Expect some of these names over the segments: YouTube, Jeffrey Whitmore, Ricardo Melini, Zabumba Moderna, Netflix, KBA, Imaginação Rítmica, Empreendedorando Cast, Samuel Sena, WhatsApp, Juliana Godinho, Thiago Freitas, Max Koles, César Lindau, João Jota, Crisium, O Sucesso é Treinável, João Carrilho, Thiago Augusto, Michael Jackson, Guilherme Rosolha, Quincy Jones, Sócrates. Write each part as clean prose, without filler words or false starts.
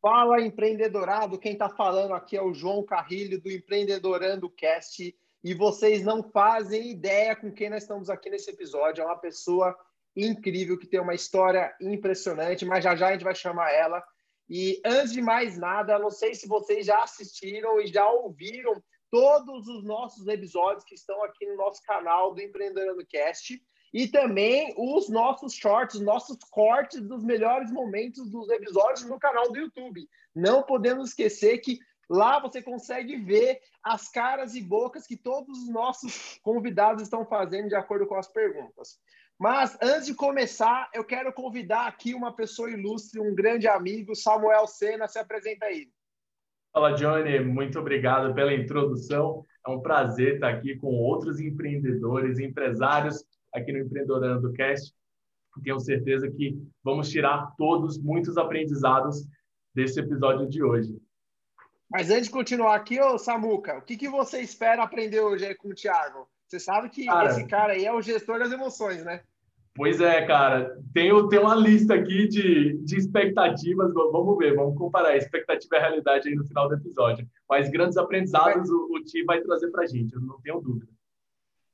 Fala, empreendedorado! Quem está falando aqui é o João Carrilho do Empreendedorando Cast e vocês não fazem ideia com quem nós estamos aqui nesse episódio. É uma pessoa incrível que tem uma história impressionante, mas já já a gente vai chamar ela. E antes de mais nada, não sei se vocês já assistiram e já ouviram todos os nossos episódios que estão aqui no nosso canal do Empreendedorando Cast e também os nossos shorts, nossos cortes dos melhores momentos dos episódios no canal do YouTube. Não podemos esquecer que lá você consegue ver as caras e bocas que todos os nossos convidados estão fazendo de acordo com as perguntas. Mas antes de começar, eu quero convidar aqui uma pessoa ilustre, um grande amigo, Samuel Sena. Se apresenta aí. Fala, Johnny. Muito obrigado pela introdução. É um prazer estar aqui com outros empreendedores, empresários aqui no Empreendedorando Cast. Tenho certeza que vamos tirar todos muitos aprendizados desse episódio de hoje. Mas antes de continuar aqui, ô Samuca, o que você espera aprender hoje aí com o Thiago? Você sabe que esse cara aí é o gestor das emoções, né? Pois é, cara. Tem uma lista aqui de expectativas. Vamos ver, vamos comparar. Expectativa e realidade aí no final do episódio. Mas grandes aprendizados o Ti vai trazer pra gente, eu não tenho dúvida.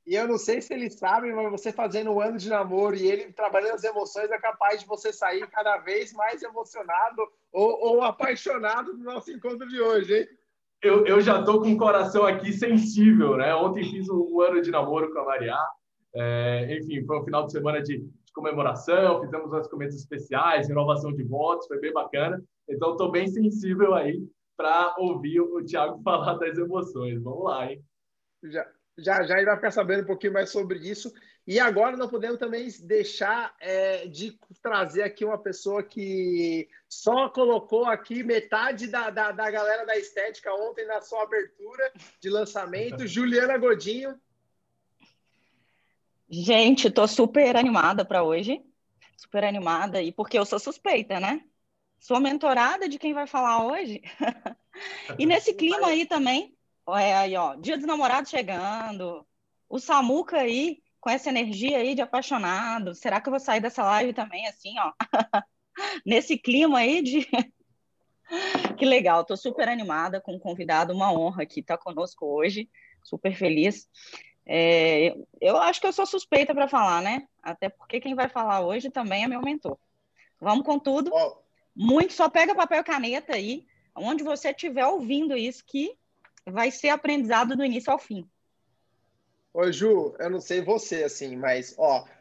E eu não sei se eles sabem, mas você fazendo um ano de namoro e ele trabalhando as emoções é capaz de você sair cada vez mais emocionado ou apaixonado do nosso encontro de hoje, hein? Eu já tô com o coração aqui sensível, né? Ontem fiz um ano de namoro com a Mariá. Enfim, foi um final de semana de comemoração, fizemos umas comidas especiais, renovação de votos, foi bem bacana. Então, estou bem sensível aí para ouvir o Thiago falar das emoções. Vamos lá, hein? Já ele vai ficar sabendo um pouquinho mais sobre isso. E agora não podemos também deixar de trazer aqui uma pessoa que só colocou aqui metade da galera da estética ontem na sua abertura de lançamento, Juliana Godinho. Gente, eu tô super animada para hoje, super animada, e porque eu sou suspeita, né? Sou a mentorada de quem vai falar hoje. E nesse clima aí também, Dia dos Namorados chegando, o Samuca aí, com essa energia aí de apaixonado, será que eu vou sair dessa live também, assim, ó? Nesse clima aí de... Que legal, tô super animada com o convidado, uma honra que tá conosco hoje, super feliz. Eu acho que eu sou suspeita para falar, né? Até porque quem vai falar hoje também é meu mentor. Vamos com tudo. Muito, só pega papel e caneta aí, onde você estiver ouvindo isso, que vai ser aprendizado do início ao fim. Ô, Ju, eu não sei você, assim, mas,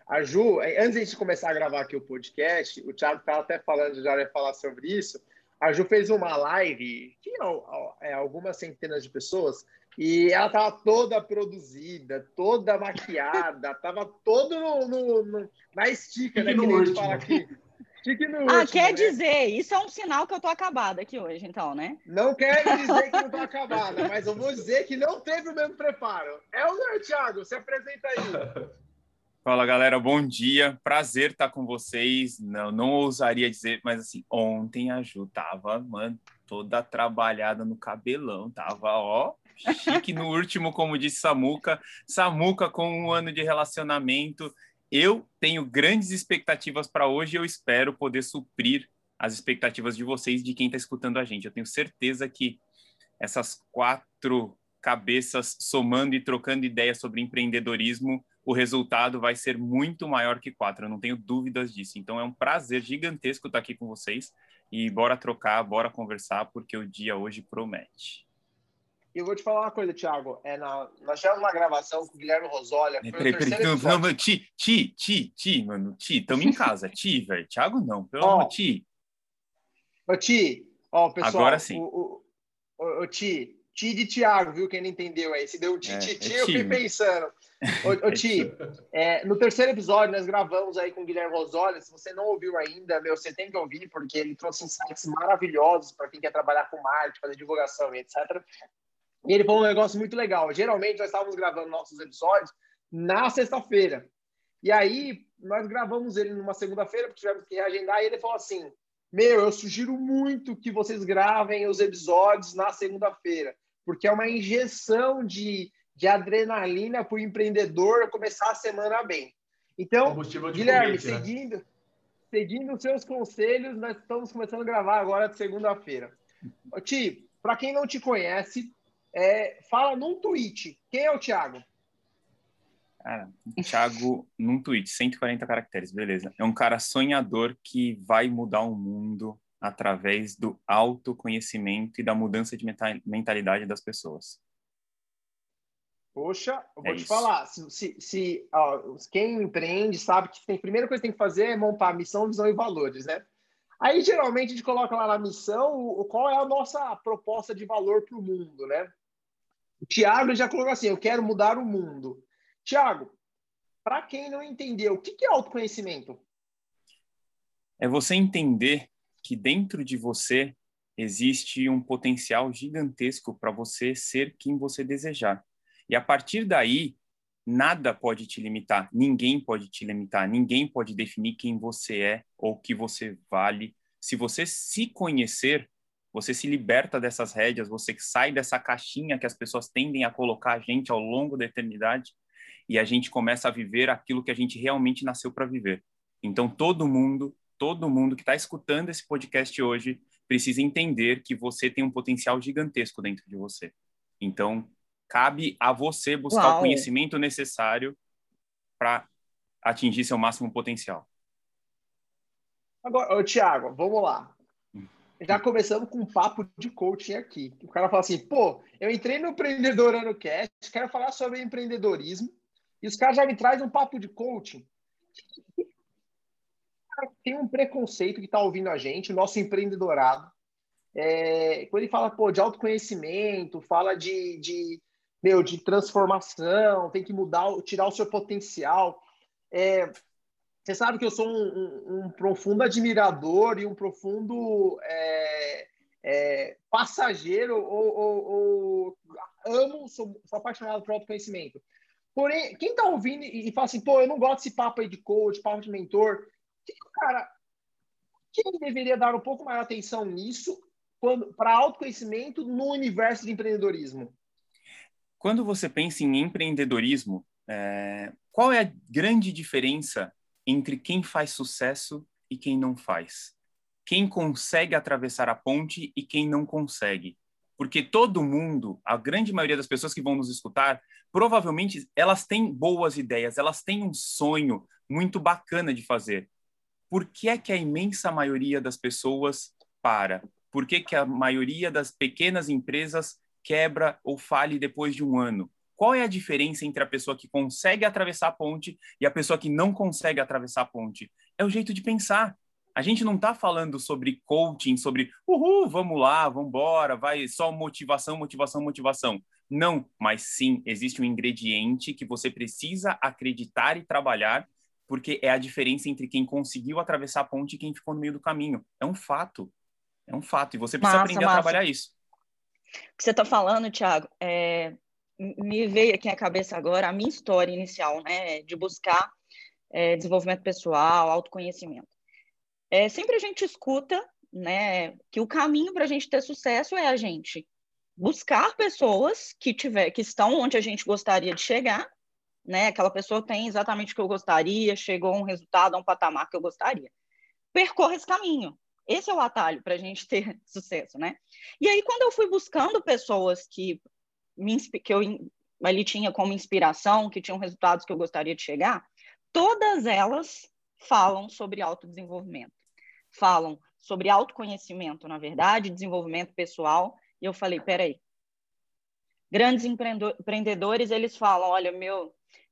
a Ju, antes de começar a gravar aqui o podcast, o Thiago estava até falando, já vai falar sobre isso, a Ju fez uma live, tinha algumas centenas de pessoas, e ela estava toda produzida, toda maquiada, estava todo na estica, né? Que nem a gente fala aqui. Chique no último, quer dizer, isso é um sinal que eu tô acabada aqui hoje, então, né? Não quer dizer que não tô acabada, mas eu vou dizer que não teve o mesmo preparo. Thiago, se apresenta aí. Fala, galera, bom dia. Prazer estar com vocês. Não ousaria dizer, mas assim, ontem a Ju tava, mano, toda trabalhada no cabelão, tava, chique no último, como disse Samuca. Samuca com um ano de relacionamento. Eu tenho grandes expectativas para hoje e eu espero poder suprir as expectativas de vocês, de quem está escutando a gente. Eu tenho certeza que essas 4 cabeças somando e trocando ideias sobre empreendedorismo, o resultado vai ser muito maior que 4, eu não tenho dúvidas disso. Então é um prazer gigantesco estar aqui com vocês e bora trocar, bora conversar, porque o dia hoje promete. Eu vou te falar uma coisa, Thiago. Nós tivemos uma gravação com o Guilherme Rosolha. Ti, estamos em casa. Ti, velho. Thiago não, pelo amor de Ti. Ô, Ti, pessoal. Agora sim. Ô, Ti de Thiago, viu? Quem não entendeu aí. Se deu um Ti, eu fiquei pensando. Ô, Ti, no terceiro episódio nós gravamos aí com o Guilherme Rosolha. Se você não ouviu ainda, você tem que ouvir, porque ele trouxe insights maravilhosos para quem quer trabalhar com marketing, fazer divulgação e etc. E ele falou um negócio muito legal. Geralmente, nós estávamos gravando nossos episódios na sexta-feira. E aí, nós gravamos ele numa segunda-feira, porque tivemos que reagendar. E ele falou assim, eu sugiro muito que vocês gravem os episódios na segunda-feira, porque é uma injeção de, de adrenalina para o empreendedor começar a semana bem. Então, Guilherme, convite, seguindo os seus conselhos, nós estamos começando a gravar agora de segunda-feira. Ti, para quem não te conhece, fala num tweet. Quem é o Thiago? Cara, o Thiago num tweet, 140 caracteres, beleza. É um cara sonhador que vai mudar o mundo através do autoconhecimento e da mudança de mentalidade das pessoas. Poxa, eu vou te falar. Quem empreende sabe que a primeira coisa que tem que fazer é montar missão, visão e valores, né? Aí, geralmente, a gente coloca lá na missão qual é a nossa proposta de valor para o mundo, né? O Thiago já colocou assim, eu quero mudar o mundo. Thiago, para quem não entendeu, o que é autoconhecimento? É você entender que dentro de você existe um potencial gigantesco para você ser quem você desejar. E a partir daí, nada pode te limitar, ninguém pode te limitar, ninguém pode definir quem você é ou o que você vale. Se você se conhecer, você se liberta dessas rédeas, você sai dessa caixinha que as pessoas tendem a colocar a gente ao longo da eternidade e a gente começa a viver aquilo que a gente realmente nasceu para viver. Então, todo mundo que está escutando esse podcast hoje precisa entender que você tem um potencial gigantesco dentro de você. Então, cabe a você buscar o conhecimento necessário para atingir seu máximo potencial. Agora, Thiago, vamos lá. Já começamos com um papo de coaching aqui. O cara fala assim, pô, eu entrei no Empreendedorando Cast, quero falar sobre empreendedorismo, e os caras já me trazem um papo de coaching. Tem um preconceito que está ouvindo a gente, o nosso empreendedorado. Quando ele fala, de autoconhecimento, fala de transformação, tem que tirar o seu potencial. Você sabe que eu sou um profundo admirador e um profundo passageiro, sou apaixonado por autoconhecimento. Porém, quem está ouvindo e fala assim, eu não gosto desse papo aí de coach, papo de mentor, quem deveria dar um pouco maior atenção nisso para autoconhecimento no universo de empreendedorismo? Quando você pensa em empreendedorismo, qual é a grande diferença entre quem faz sucesso e quem não faz? Quem consegue atravessar a ponte e quem não consegue? Porque todo mundo, a grande maioria das pessoas que vão nos escutar, provavelmente elas têm boas ideias, elas têm um sonho muito bacana de fazer. Por que é que a imensa maioria das pessoas para? Por que que a maioria das pequenas empresas quebra ou fale depois de um ano? Qual é a diferença entre a pessoa que consegue atravessar a ponte e a pessoa que não consegue atravessar a ponte? É o jeito de pensar. A gente não está falando sobre coaching, sobre vamos lá, vamos embora, vai só motivação. Não, mas sim, existe um ingrediente que você precisa acreditar e trabalhar, porque é a diferença entre quem conseguiu atravessar a ponte e quem ficou no meio do caminho. É um fato. E você precisa aprender a trabalhar isso. O que você está falando, Thiago, me veio aqui à cabeça agora a minha história inicial, né? De buscar desenvolvimento pessoal, autoconhecimento. Sempre a gente escuta, né, que o caminho para a gente ter sucesso é a gente buscar pessoas que estão onde a gente gostaria de chegar, né? Aquela pessoa tem exatamente o que eu gostaria, chegou a um resultado, a um patamar que eu gostaria. Percorra esse caminho. Esse é o atalho para a gente ter sucesso, né? E aí, quando eu fui buscando pessoas que eu ali tinha como inspiração, que tinham resultados que eu gostaria de chegar, todas elas falam sobre autodesenvolvimento, falam sobre autoconhecimento, na verdade, desenvolvimento pessoal. E eu falei, peraí, grandes empreendedores, eles falam, olha,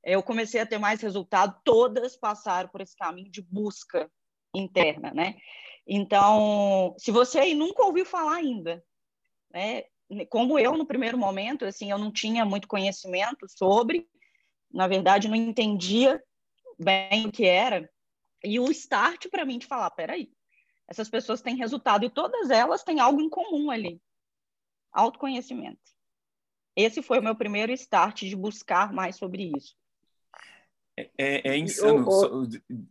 eu comecei a ter mais resultado, todas passaram por esse caminho de busca interna, né? Então, se você aí nunca ouviu falar ainda, né? Como eu, no primeiro momento, assim, eu não tinha muito conhecimento sobre, na verdade, não entendia bem o que era, e o start para mim de falar, peraí, essas pessoas têm resultado e todas elas têm algo em comum ali, autoconhecimento. Esse foi o meu primeiro start de buscar mais sobre isso. É insano.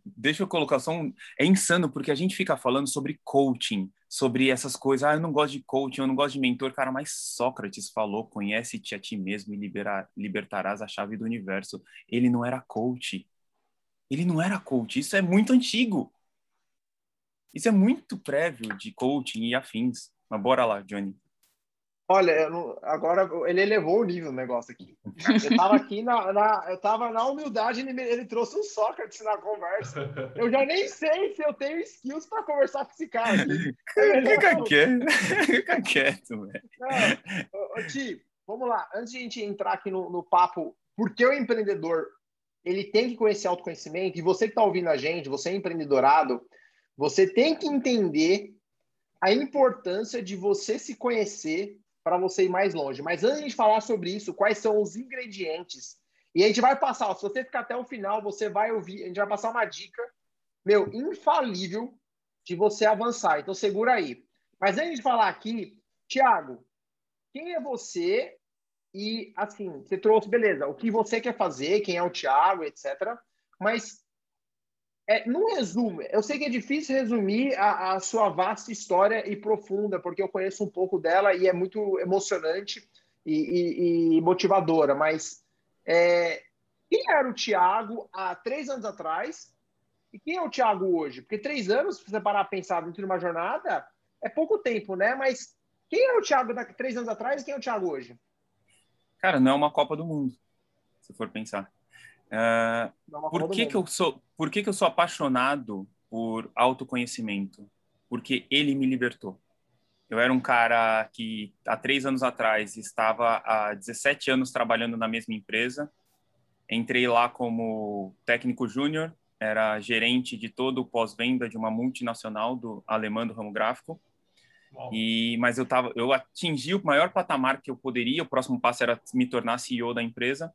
Deixa eu colocar só um... É insano porque a gente fica falando sobre coaching, sobre essas coisas. Ah, eu não gosto de coaching, eu não gosto de mentor. Cara, mas Sócrates falou, conhece-te a ti mesmo e libertarás a chave do universo. Ele não era coach. Ele não era coach. Isso é muito antigo. Isso é muito prévio de coaching e afins. Mas bora lá, Johnny. Olha, agora ele elevou o nível do negócio aqui. Eu tava na humildade, ele trouxe um Sócrates na conversa. Eu já nem sei se eu tenho skills para conversar com esse cara. Fica quieto, velho. Ti, vamos lá. Antes de a gente entrar aqui no papo, porque o empreendedor ele tem que conhecer autoconhecimento, e você que está ouvindo a gente, você é empreendedorado, você tem que entender a importância de você se conhecer para você ir mais longe. Mas antes de a gente falar sobre isso, quais são os ingredientes? E a gente vai passar, ó, se você ficar até o final, você vai ouvir, a gente vai passar uma dica, meu, infalível de você avançar. Então, segura aí. Mas antes de falar aqui, Thiago, quem é você? E, assim, você trouxe, beleza, o que você quer fazer, quem é o Thiago, etc. Mas, no resumo, eu sei que é difícil resumir a sua vasta história e profunda, porque eu conheço um pouco dela e é muito emocionante e motivadora, mas quem era o Thiago há 3 anos atrás e quem é o Thiago hoje? Porque 3 anos, se você parar a pensar dentro de uma jornada, é pouco tempo, né? Mas quem era o Thiago há 3 anos atrás e quem é o Thiago hoje? Cara, não é uma Copa do Mundo, se for pensar. Por que eu sou apaixonado por autoconhecimento? Porque ele me libertou. Eu era um cara que há 3 anos atrás estava há 17 anos trabalhando na mesma empresa. Entrei lá como técnico júnior, era gerente de todo o pós-venda de uma multinacional alemã do ramo gráfico. Mas eu atingi o maior patamar que eu poderia. O próximo passo era me tornar CEO da empresa.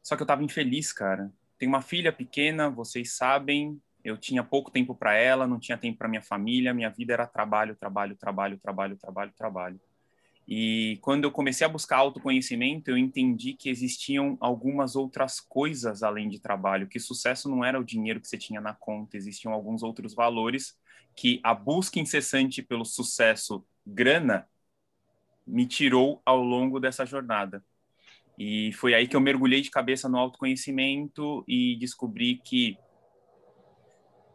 Só que eu estava infeliz, cara. Tenho uma filha pequena, vocês sabem. Eu tinha pouco tempo para ela, não tinha tempo para minha família. Minha vida era trabalho, trabalho, trabalho, trabalho, trabalho, trabalho. E quando eu comecei a buscar autoconhecimento, eu entendi que existiam algumas outras coisas além de trabalho. Que sucesso não era o dinheiro que você tinha na conta. Existiam alguns outros valores que a busca incessante pelo sucesso, grana, me tirou ao longo dessa jornada. E foi aí que eu mergulhei de cabeça no autoconhecimento e descobri que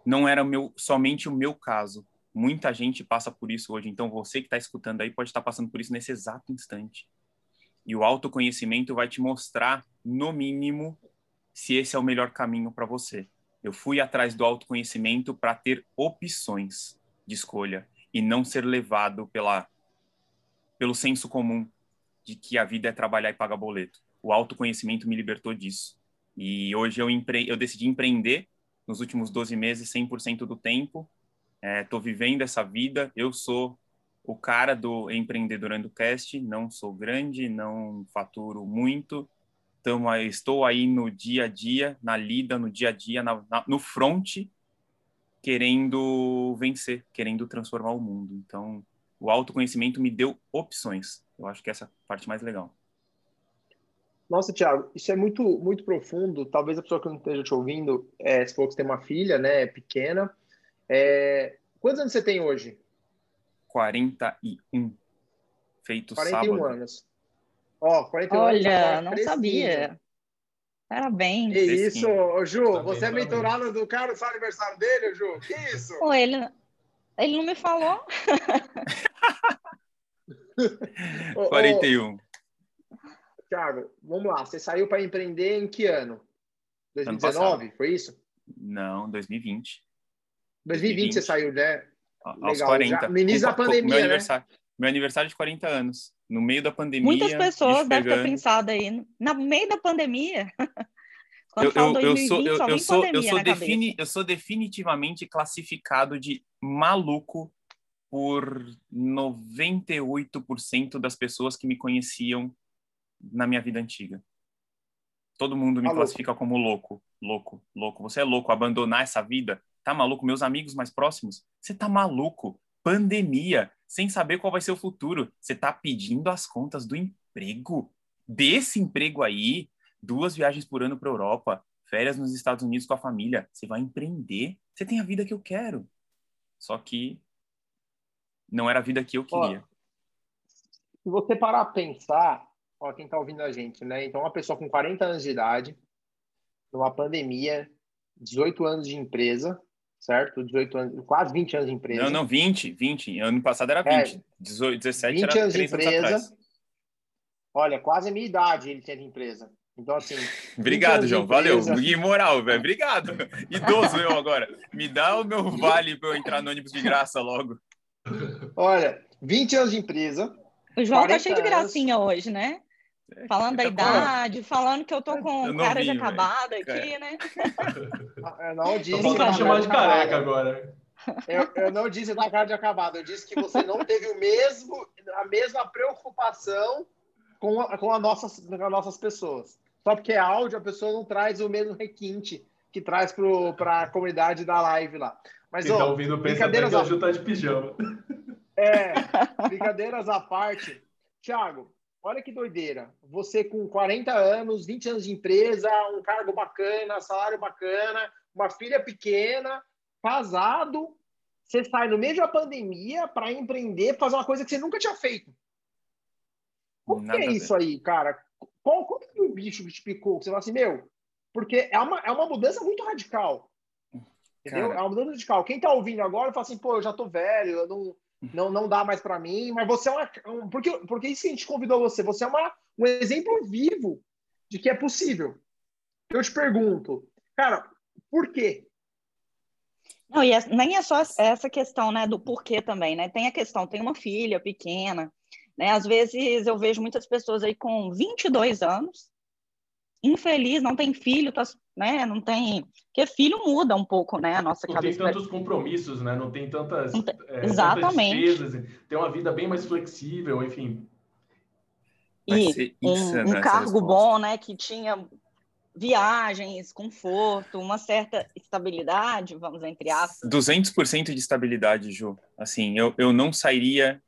não era somente o meu caso. Muita gente passa por isso hoje. Então, você que está escutando aí pode estar passando por isso nesse exato instante. E o autoconhecimento vai te mostrar, no mínimo, se esse é o melhor caminho para você. Eu fui atrás do autoconhecimento para ter opções de escolha e não ser levado pelo senso comum de que a vida é trabalhar e pagar boleto. O autoconhecimento me libertou disso. E hoje eu decidi empreender nos últimos 12 meses, 100% do tempo. Estou vivendo essa vida. Eu sou o cara do Empreendedorando Cast. Não sou grande, não faturo muito. Então, estou aí no dia a dia, na lida, no dia a dia, no front, querendo vencer, querendo transformar o mundo. Então, o autoconhecimento me deu opções. Eu acho que essa é a parte mais legal. Nossa, Thiago, isso é muito, muito profundo. Talvez a pessoa que não esteja te ouvindo, se for que você tem uma filha, né, pequena. Quantos anos você tem hoje? 41. Feito 41 sábado. 41 anos. Ó, 41 anos. Olha, não sabia. Parabéns. Que isso, Ju. Tá, você é mentorado do cara, sabe o aniversário dele, Ju? Que isso? Pô, ele não me falou. 41. Thiago, vamos lá. Você saiu para empreender em que ano? 2019, foi isso? Não, 2020. 2020 você saiu, né? Aos legal. 40. No início da pandemia, meu aniversário de 40 anos. No meio da pandemia. Muitas pessoas devem ter pensado aí. No meio da pandemia. Eu sou definitivamente classificado de maluco por 98% das pessoas que me conheciam na minha vida antiga. Todo mundo me classifica como louco. Louco, louco. Você é louco. Abandonar essa vida? Tá maluco? Meus amigos mais próximos? Você tá maluco? Pandemia. Sem saber qual vai ser o futuro. Você tá pedindo as contas do emprego? Desse emprego aí? 2 viagens por ano pra Europa? Férias nos Estados Unidos com a família? Você vai empreender? Você tem a vida que eu quero. Só que Não era a vida que eu queria. Se você parar a pensar, ó, quem está ouvindo a gente, né? Então, uma pessoa com 40 anos de idade, numa pandemia, 18 anos de empresa, certo? 18 anos, quase 20 anos de empresa. Não, 20. Ano passado era 20. 17 era 3 anos atrás. Olha, quase a minha idade ele tinha de empresa. Então, assim... Obrigado, João. Empresa... Valeu. E moral, velho. Obrigado. Idoso eu agora. Me dá o meu vale para eu entrar no ônibus de graça logo. Olha, 20 anos de empresa... O João tá cheio de gracinha hoje, né? Falando da idade, falando que eu tô com cara de acabada aqui, né? Eu não disse... Só falta chamar de careca agora. Eu não disse da cara de acabada. Eu disse que você não teve a mesma preocupação com as nossas pessoas. Só porque é áudio, a pessoa não traz o mesmo requinte que traz para a comunidade da live lá. Mas, quem tá ouvindo pensa até que o Ju tá de pijama. É, brincadeiras à parte. Thiago, olha que doideira. Você com 40 anos, 20 anos de empresa, um cargo bacana, salário bacana, uma filha pequena, casado, você sai no meio da pandemia para empreender, fazer uma coisa que você nunca tinha feito. Por que é isso aí, cara? Qual que é o bicho que te picou? Que você fala assim, meu, porque é uma mudança muito radical. Entendeu? Cara. É uma mudança radical. Quem tá ouvindo agora fala assim, pô, eu já tô velho, eu não dá mais para mim, mas você é porque isso que a gente convidou você é um exemplo vivo de que é possível. Eu te pergunto, cara, por quê? Não, e nem é só essa questão, né, do porquê também, né? Tem a questão, tem uma filha pequena, né? Às vezes eu vejo muitas pessoas aí com 22 anos, infeliz, não tem filho, tá, né? Não tem... Porque filho muda um pouco, né? A nossa cabeça. Não tem tantos compromissos, né? Não tem tantas... Não tem... Exatamente. Tantas despesas, tem uma vida bem mais flexível, enfim. E um cargo bom, né? Que tinha viagens, conforto, uma certa estabilidade, vamos entre aspas. 200% de estabilidade, Ju. Assim, eu não seria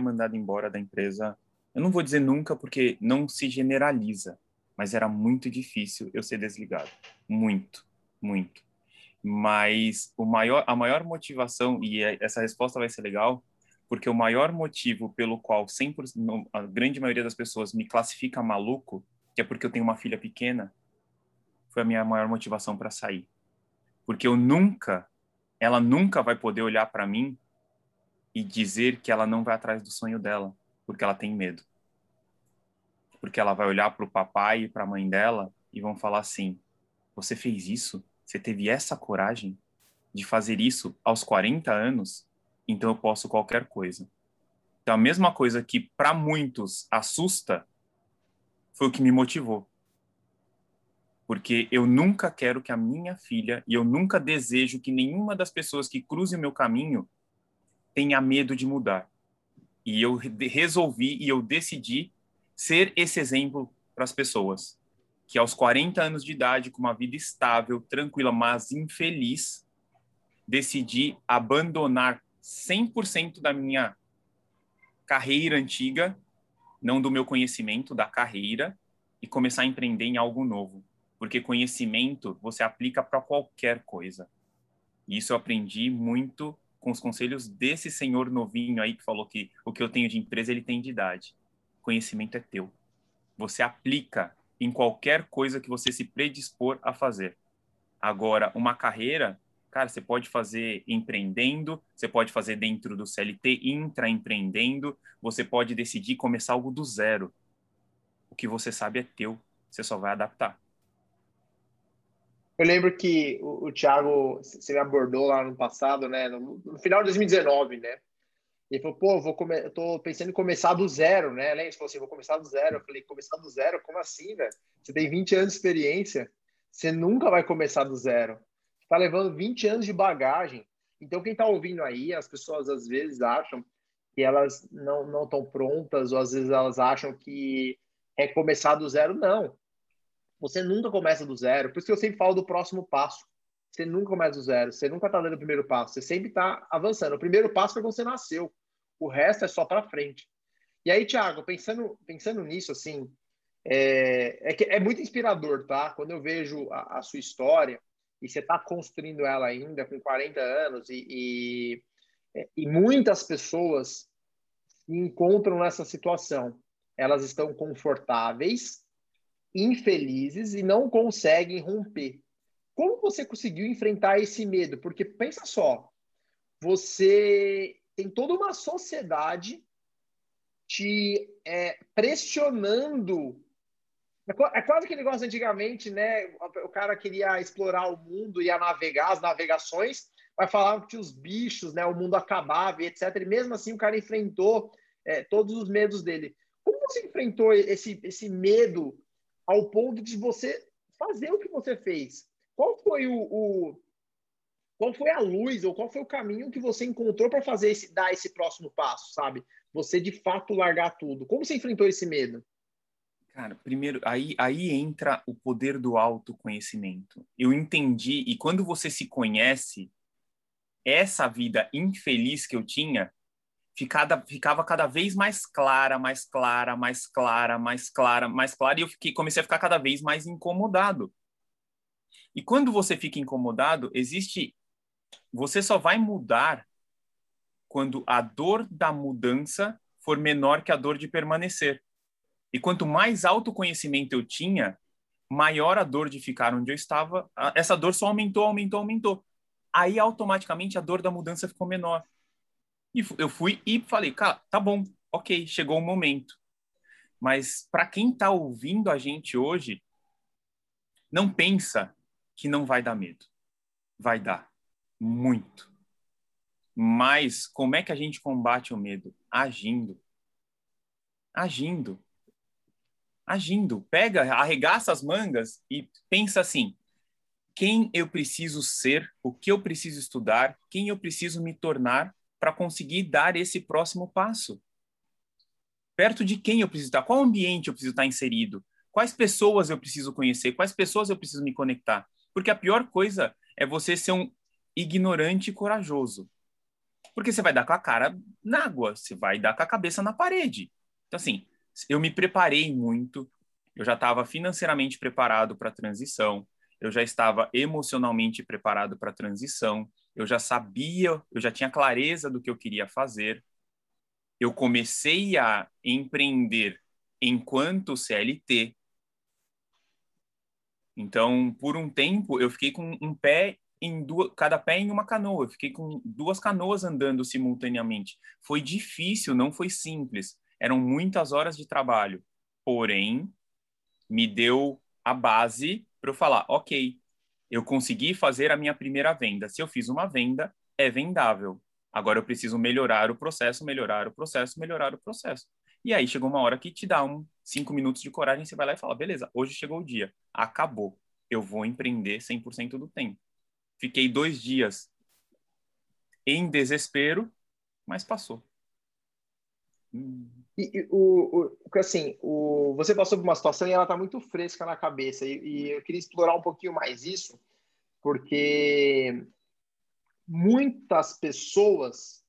mandado embora da empresa. Eu não vou dizer nunca, porque não se generaliza. Mas era muito difícil eu ser desligado. Muito, muito. Mas a maior motivação, e essa resposta vai ser legal, porque o maior motivo pelo qual a grande maioria das pessoas me classifica maluco, que é porque eu tenho uma filha pequena, foi a minha maior motivação para sair. Porque ela nunca vai poder olhar para mim e dizer que ela não vai atrás do sonho dela, porque ela tem medo. Porque ela vai olhar para o papai e para a mãe dela e vão falar assim, você fez isso? Você teve essa coragem de fazer isso aos 40 anos? Então eu posso qualquer coisa. Então a mesma coisa que para muitos assusta foi o que me motivou. Porque eu nunca quero que a minha filha, e eu nunca desejo que nenhuma das pessoas que cruzem o meu caminho tenha medo de mudar. E eu resolvi e eu decidi ser esse exemplo para as pessoas, que aos 40 anos de idade, com uma vida estável, tranquila, mas infeliz, decidi abandonar 100% da minha carreira antiga, não do meu conhecimento, da carreira, e começar a empreender em algo novo. Porque conhecimento você aplica para qualquer coisa. E isso eu aprendi muito com os conselhos desse senhor novinho aí, que falou que o que eu tenho de empresa ele tem de idade. Conhecimento é teu. Você aplica em qualquer coisa que você se predispor a fazer. Agora, uma carreira, cara, você pode fazer empreendendo, você pode fazer dentro do CLT, intraempreendendo, você pode decidir começar algo do zero. O que você sabe é teu, você só vai adaptar. Eu lembro que o Thiago, você me abordou lá no passado, né? No final de 2019, né? Ele falou, pô, eu tô pensando em começar do zero, né? Ele falou assim, vou começar do zero. Eu falei, começar do zero? Como assim, velho? Você tem 20 anos de experiência, você nunca vai começar do zero. Você tá levando 20 anos de bagagem. Então, quem tá ouvindo aí, as pessoas às vezes acham que elas não estão prontas, ou às vezes elas acham que é começar do zero. Não. Você nunca começa do zero. Por isso que eu sempre falo do próximo passo. Você nunca começa do zero, você nunca está dando o primeiro passo, você sempre está avançando. O primeiro passo foi quando você nasceu, o resto é só para frente. E aí, Thiago, pensando nisso, assim, é muito inspirador, tá? Quando eu vejo a sua história, e você está construindo ela ainda com 40 anos, e E muitas pessoas se encontram nessa situação. Elas estão confortáveis, infelizes e não conseguem romper. Como você conseguiu enfrentar esse medo? Porque pensa só, você tem toda uma sociedade te pressionando. É quase aquele negócio antigamente, né? O cara queria explorar o mundo, ia navegar, as navegações, mas falavam que os bichos, né? O mundo acabava, etc. E mesmo assim o cara enfrentou todos os medos dele. Como você enfrentou esse medo ao ponto de você fazer o que você fez? Qual foi qual foi a luz ou qual foi o caminho que você encontrou para fazer dar esse próximo passo, sabe? Você, de fato, largar tudo. Como você enfrentou esse medo? Cara, primeiro, aí entra o poder do autoconhecimento. Eu entendi, e quando você se conhece, essa vida infeliz que eu tinha ficava cada vez mais clara, mais clara, mais clara, mais clara, mais clara, e eu comecei a ficar cada vez mais incomodado. E quando você fica incomodado, você só vai mudar quando a dor da mudança for menor que a dor de permanecer. E quanto mais autoconhecimento eu tinha, maior a dor de ficar onde eu estava. Essa dor só aumentou, aumentou, aumentou. Aí, automaticamente, a dor da mudança ficou menor. E eu fui e falei, cara, tá bom, ok, chegou o momento. Mas para quem está ouvindo a gente hoje, não pensa que não vai dar medo. Vai dar. Muito. Mas como é que a gente combate o medo? Agindo. Agindo. Agindo, pega, arregaça as mangas e pensa assim, quem eu preciso ser, o que eu preciso estudar, quem eu preciso me tornar para conseguir dar esse próximo passo? Perto de quem eu preciso estar? Qual ambiente eu preciso estar inserido? Quais pessoas eu preciso conhecer? Quais pessoas eu preciso me conectar? Porque a pior coisa é você ser um ignorante corajoso. Porque você vai dar com a cara na água, você vai dar com a cabeça na parede. Então, assim, eu me preparei muito, eu já estava financeiramente preparado para a transição, eu já estava emocionalmente preparado para a transição, eu já sabia, eu já tinha clareza do que eu queria fazer. Eu comecei a empreender enquanto CLT. Então, por um tempo, eu fiquei com um pé em cada pé em uma canoa, eu fiquei com duas canoas andando simultaneamente. Foi difícil, não foi simples. Eram muitas horas de trabalho, porém, me deu a base para eu falar, ok, eu consegui fazer a minha primeira venda. Se eu fiz uma venda, é vendável. Agora eu preciso melhorar o processo, melhorar o processo, melhorar o processo. E aí chegou uma hora que te dá 5 minutos de coragem, você vai lá e fala, beleza, hoje chegou o dia, acabou, eu vou empreender 100% do tempo. Fiquei 2 dias em desespero, mas passou. Você passou por uma situação e ela está muito fresca na cabeça e eu queria explorar um pouquinho mais isso, porque muitas pessoas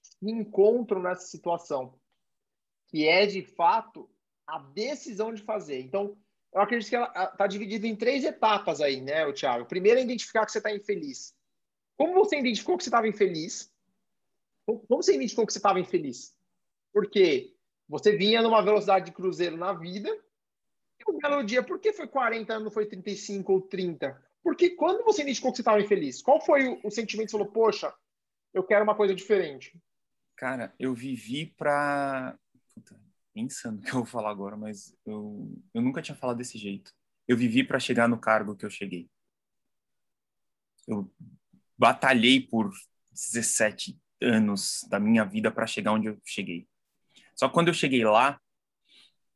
se encontram nessa situação que é de fato a decisão de fazer. Então eu acredito que ela está dividida em 3 etapas aí, né, Thiago? Primeiro é identificar que você está infeliz. Como você identificou que você estava infeliz? Porque você vinha numa velocidade de cruzeiro na vida e um belo dia, por que foi 40, não foi 35 ou 30? Porque quando você identificou que você estava infeliz, qual foi o sentimento que você falou, poxa, eu quero uma coisa diferente? Cara, eu vivi pra... Puta, insano o que eu vou falar agora, mas eu nunca tinha falado desse jeito. Eu vivi pra chegar no cargo que eu cheguei. Eu batalhei por 17 anos da minha vida pra chegar onde eu cheguei. Só que quando eu cheguei lá,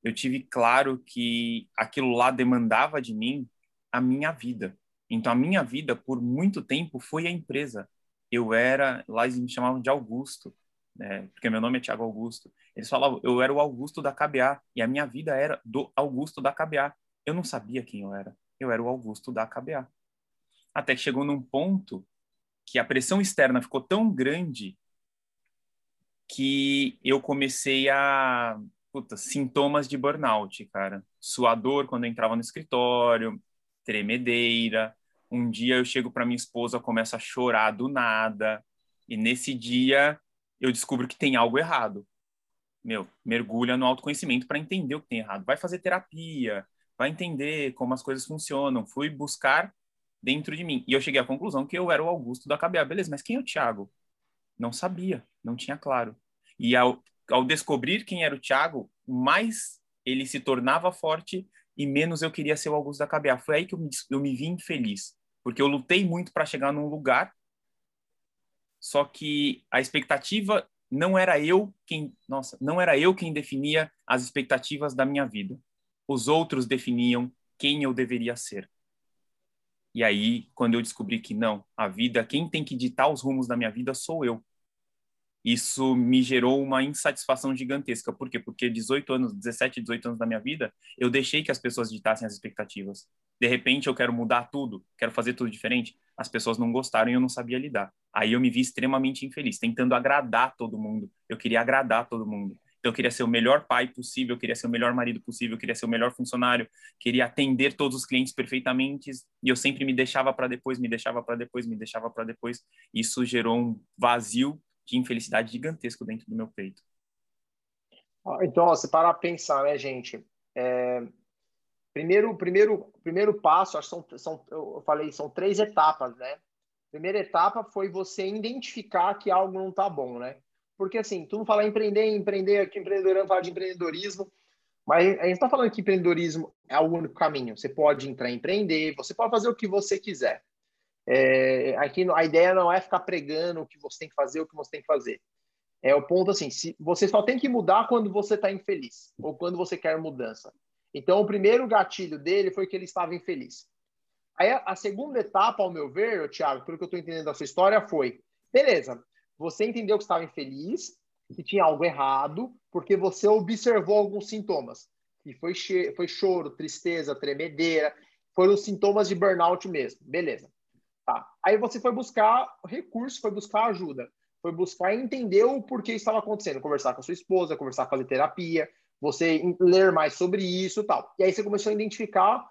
eu tive claro que aquilo lá demandava de mim a minha vida. Então, a minha vida, por muito tempo, foi a empresa. Eu era, lá eles me chamavam de Augusto, né? Porque meu nome é Thiago Augusto. Eles falavam, eu era o Augusto da KBA, e a minha vida era do Augusto da KBA. Eu não sabia quem eu era. Eu era o Augusto da KBA. Até que chegou num ponto que a pressão externa ficou tão grande que eu comecei a... sintomas de burnout, cara. Suador quando eu entrava no escritório, tremedeira. Um dia eu chego para minha esposa, começo a chorar do nada. E nesse dia eu descubro que tem algo errado. Meu, mergulha no autoconhecimento para entender o que tem errado. Vai fazer terapia, vai entender como as coisas funcionam. Fui buscar dentro de mim. E eu cheguei à conclusão que eu era o Augusto da KBA. Beleza, mas quem é o Thiago? Não sabia, não tinha claro. E ao descobrir quem era o Thiago, mais ele se tornava forte e menos eu queria ser o Augusto da KBA. Foi aí que eu me vi infeliz. Porque eu lutei muito para chegar num lugar, só que a expectativa não era eu quem definia as expectativas da minha vida. Os outros definiam quem eu deveria ser. E aí, quando eu descobri que não, a vida, quem tem que ditar os rumos da minha vida sou eu. Isso me gerou uma insatisfação gigantesca. Por quê? Porque 17, 18 anos da minha vida, eu deixei que as pessoas ditassem as expectativas. De repente, eu quero mudar tudo, quero fazer tudo diferente. As pessoas não gostaram e eu não sabia lidar. Aí eu me vi extremamente infeliz, tentando agradar todo mundo. Eu queria agradar todo mundo. Então, eu queria ser o melhor pai possível, eu queria ser o melhor marido possível, eu queria ser o melhor funcionário, queria atender todos os clientes perfeitamente. E eu sempre me deixava para depois, me deixava para depois. Isso gerou um vazio de infelicidade gigantesco dentro do meu peito. Então, ó, se parar para pensar, né, gente? Primeiro passo, acho que são três etapas, né? Primeira etapa foi você identificar que algo não tá bom, né? Porque, assim, tu não fala empreender, aqui empreendedorando fala de empreendedorismo, mas a gente tá falando que empreendedorismo é o único caminho. Você pode entrar em empreender, você pode fazer o que você quiser. Aqui a ideia não é ficar pregando o que você tem que fazer, É o ponto, assim, se você só tem que mudar quando você tá infeliz ou quando você quer mudança. Então, o primeiro gatilho dele foi que ele estava infeliz. Aí, a segunda etapa, ao meu ver, Thiago, pelo que eu estou entendendo da sua história, foi... Beleza, você entendeu que estava infeliz, que tinha algo errado, porque você observou alguns sintomas. E foi choro, tristeza, tremedeira. Foram os sintomas de burnout mesmo. Beleza. Tá. Aí você foi buscar recurso, foi buscar ajuda. Foi buscar entender o porquê estava acontecendo. Conversar com a sua esposa, fazer terapia... Você ler mais sobre isso e tal. E aí você começou a identificar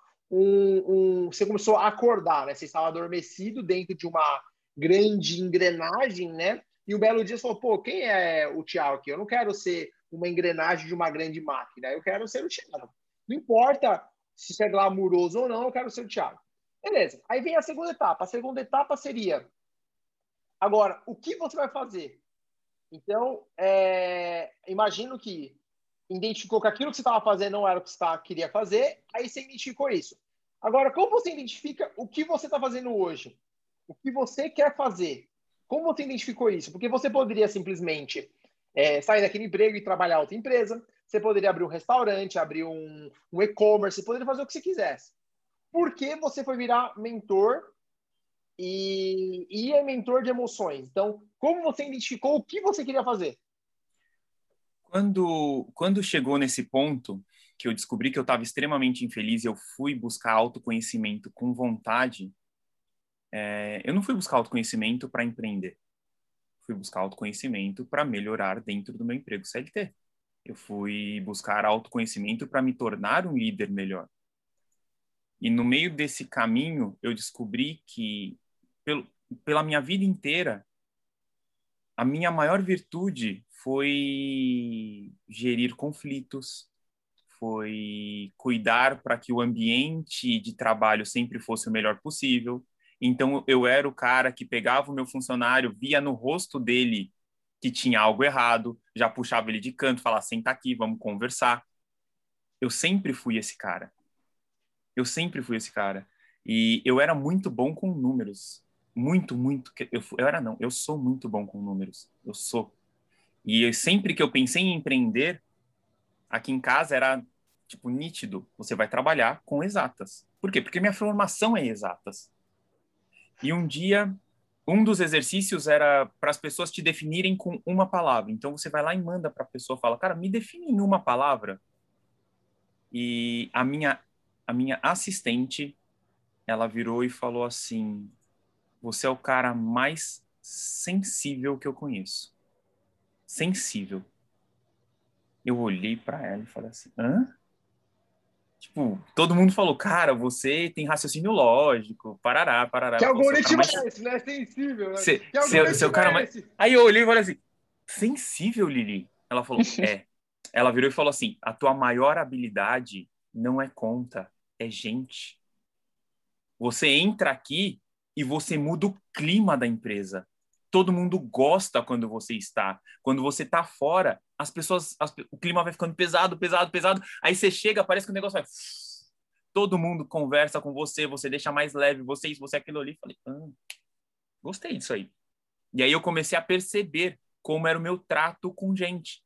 Você começou a acordar, né? Você estava adormecido dentro de uma grande engrenagem, né? E o belo dia você falou, pô, quem é o Thiago aqui? Eu não quero ser uma engrenagem de uma grande máquina. Eu quero ser o Thiago. Não importa se é glamuroso ou não, eu quero ser o Thiago. Beleza. Aí vem a segunda etapa. A segunda etapa seria... Agora, o que você vai fazer? Então, imagino que... identificou que aquilo que você estava fazendo não era o que você queria fazer, aí você identificou isso. Agora, como você identifica o que você está fazendo hoje? O que você quer fazer? Como você identificou isso? Porque você poderia simplesmente sair daquele emprego e trabalhar em outra empresa, você poderia abrir um restaurante, abrir um e-commerce, você poderia fazer o que você quisesse. Por que você foi virar mentor e é mentor de emoções? Então, como você identificou o que você queria fazer? Quando chegou nesse ponto, que eu descobri que eu estava extremamente infeliz e eu fui buscar autoconhecimento com vontade, eu não fui buscar autoconhecimento para empreender. Fui buscar autoconhecimento para melhorar dentro do meu emprego CLT. Eu fui buscar autoconhecimento para me tornar um líder melhor. E no meio desse caminho, eu descobri que, pela minha vida inteira, a minha maior virtude... foi gerir conflitos, foi cuidar para que o ambiente de trabalho sempre fosse o melhor possível. Então, eu era o cara que pegava o meu funcionário, via no rosto dele que tinha algo errado, já puxava ele de canto, falava, senta aqui, vamos conversar. Eu sempre fui esse cara. E eu era muito bom com números. Eu sou muito bom com números. Eu sou. E sempre que eu pensei em empreender, aqui em casa era, nítido. Você vai trabalhar com exatas. Por quê? Porque minha formação é exatas. E um dia, um dos exercícios era para as pessoas te definirem com uma palavra. Então, você vai lá e manda para a pessoa, fala, cara, me define em uma palavra. E a minha assistente, ela virou e falou assim, você é o cara mais sensível que eu conheço. Sensível. Eu olhei para ela e falei assim, hã? Tipo, todo mundo falou, cara, você tem raciocínio lógico, parará. Que algoritmo é esse, né? Sensível, né? Aí eu olhei e falei assim, sensível, Lili? Ela falou, é. Ela virou e falou assim, a tua maior habilidade não é conta, é gente. Você entra aqui e você muda o clima da empresa. Todo mundo gosta quando você está. Quando você está fora, o clima vai ficando pesado. Aí você chega, parece que o negócio vai... Todo mundo conversa com você, você deixa mais leve, você isso, você aquilo ali. Falei, gostei disso aí. E aí eu comecei a perceber como era o meu trato com gente.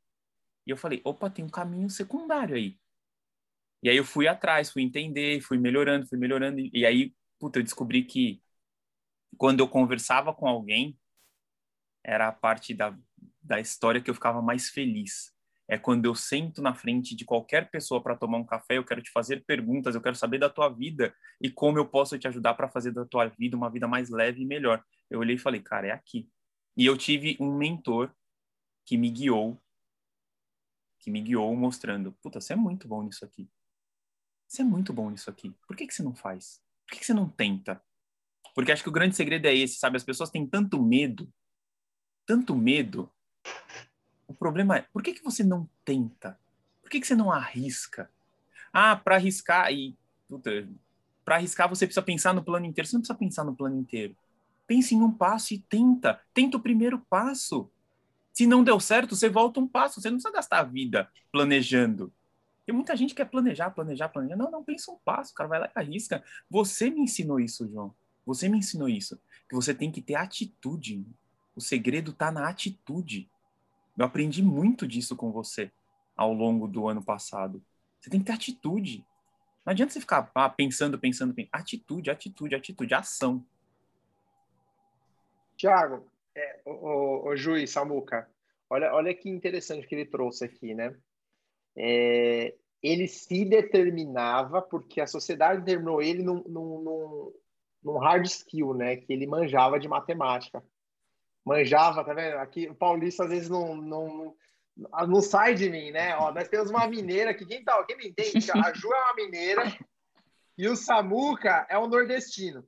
E eu falei, opa, tem um caminho secundário aí. E aí eu fui atrás, fui entender, fui melhorando. E aí, eu descobri que quando eu conversava com alguém, era a parte da história que eu ficava mais feliz. É quando eu sento na frente de qualquer pessoa para tomar um café, eu quero te fazer perguntas, eu quero saber da tua vida e como eu posso te ajudar para fazer da tua vida uma vida mais leve e melhor. Eu olhei e falei, cara, é aqui. E eu tive um mentor que me guiou mostrando, você é muito bom nisso aqui. Por que você não faz? Por que você não tenta? Porque acho que o grande segredo é esse, sabe? As pessoas têm tanto medo, o problema é, por que você não tenta? Por que você não arrisca? Para arriscar você precisa pensar no plano inteiro. Você não precisa pensar no plano inteiro. Pense em um passo e tenta. Tenta o primeiro passo. Se não deu certo, você volta um passo. Você não precisa gastar a vida planejando. Tem muita gente que quer planejar. Não, pensa um passo, cara, vai lá e arrisca. Você me ensinou isso, João. Que você tem que ter atitude, o segredo está na atitude. Eu aprendi muito disso com você ao longo do ano passado. Você tem que ter atitude. Não adianta você ficar pensando. Atitude, ação. Thiago, Juiz, Samuca, olha que interessante que ele trouxe aqui, né? Ele se determinava porque a sociedade determinou ele num hard skill, né? Que ele manjava de matemática. Tá vendo? Aqui o paulista às vezes não sai de mim, né? Ó, nós temos uma mineira aqui, quem me entende? A Ju é uma mineira e o Samuca é um nordestino.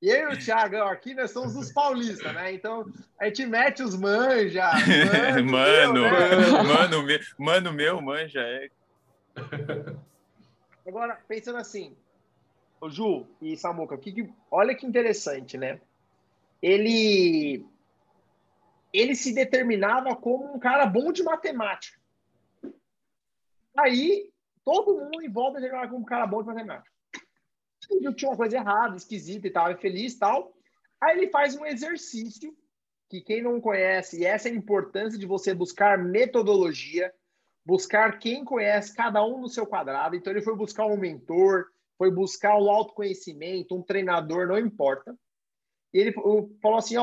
E eu e o Thiago, aqui nós somos os paulistas, né? Então a gente mete os manja. Mano, meu manja é. Agora, pensando assim, o Ju e Samuca, olha que interessante, né? Ele se determinava como um cara bom de matemática. Aí, todo mundo em volta dele era como um cara bom de matemática. Ele tinha uma coisa errada, esquisita e tal, infeliz e tal. Aí ele faz um exercício, que quem não conhece, e essa é a importância de você buscar metodologia, buscar quem conhece, cada um no seu quadrado. Então ele foi buscar um mentor, foi buscar um autoconhecimento, um treinador, não importa. E ele falou assim,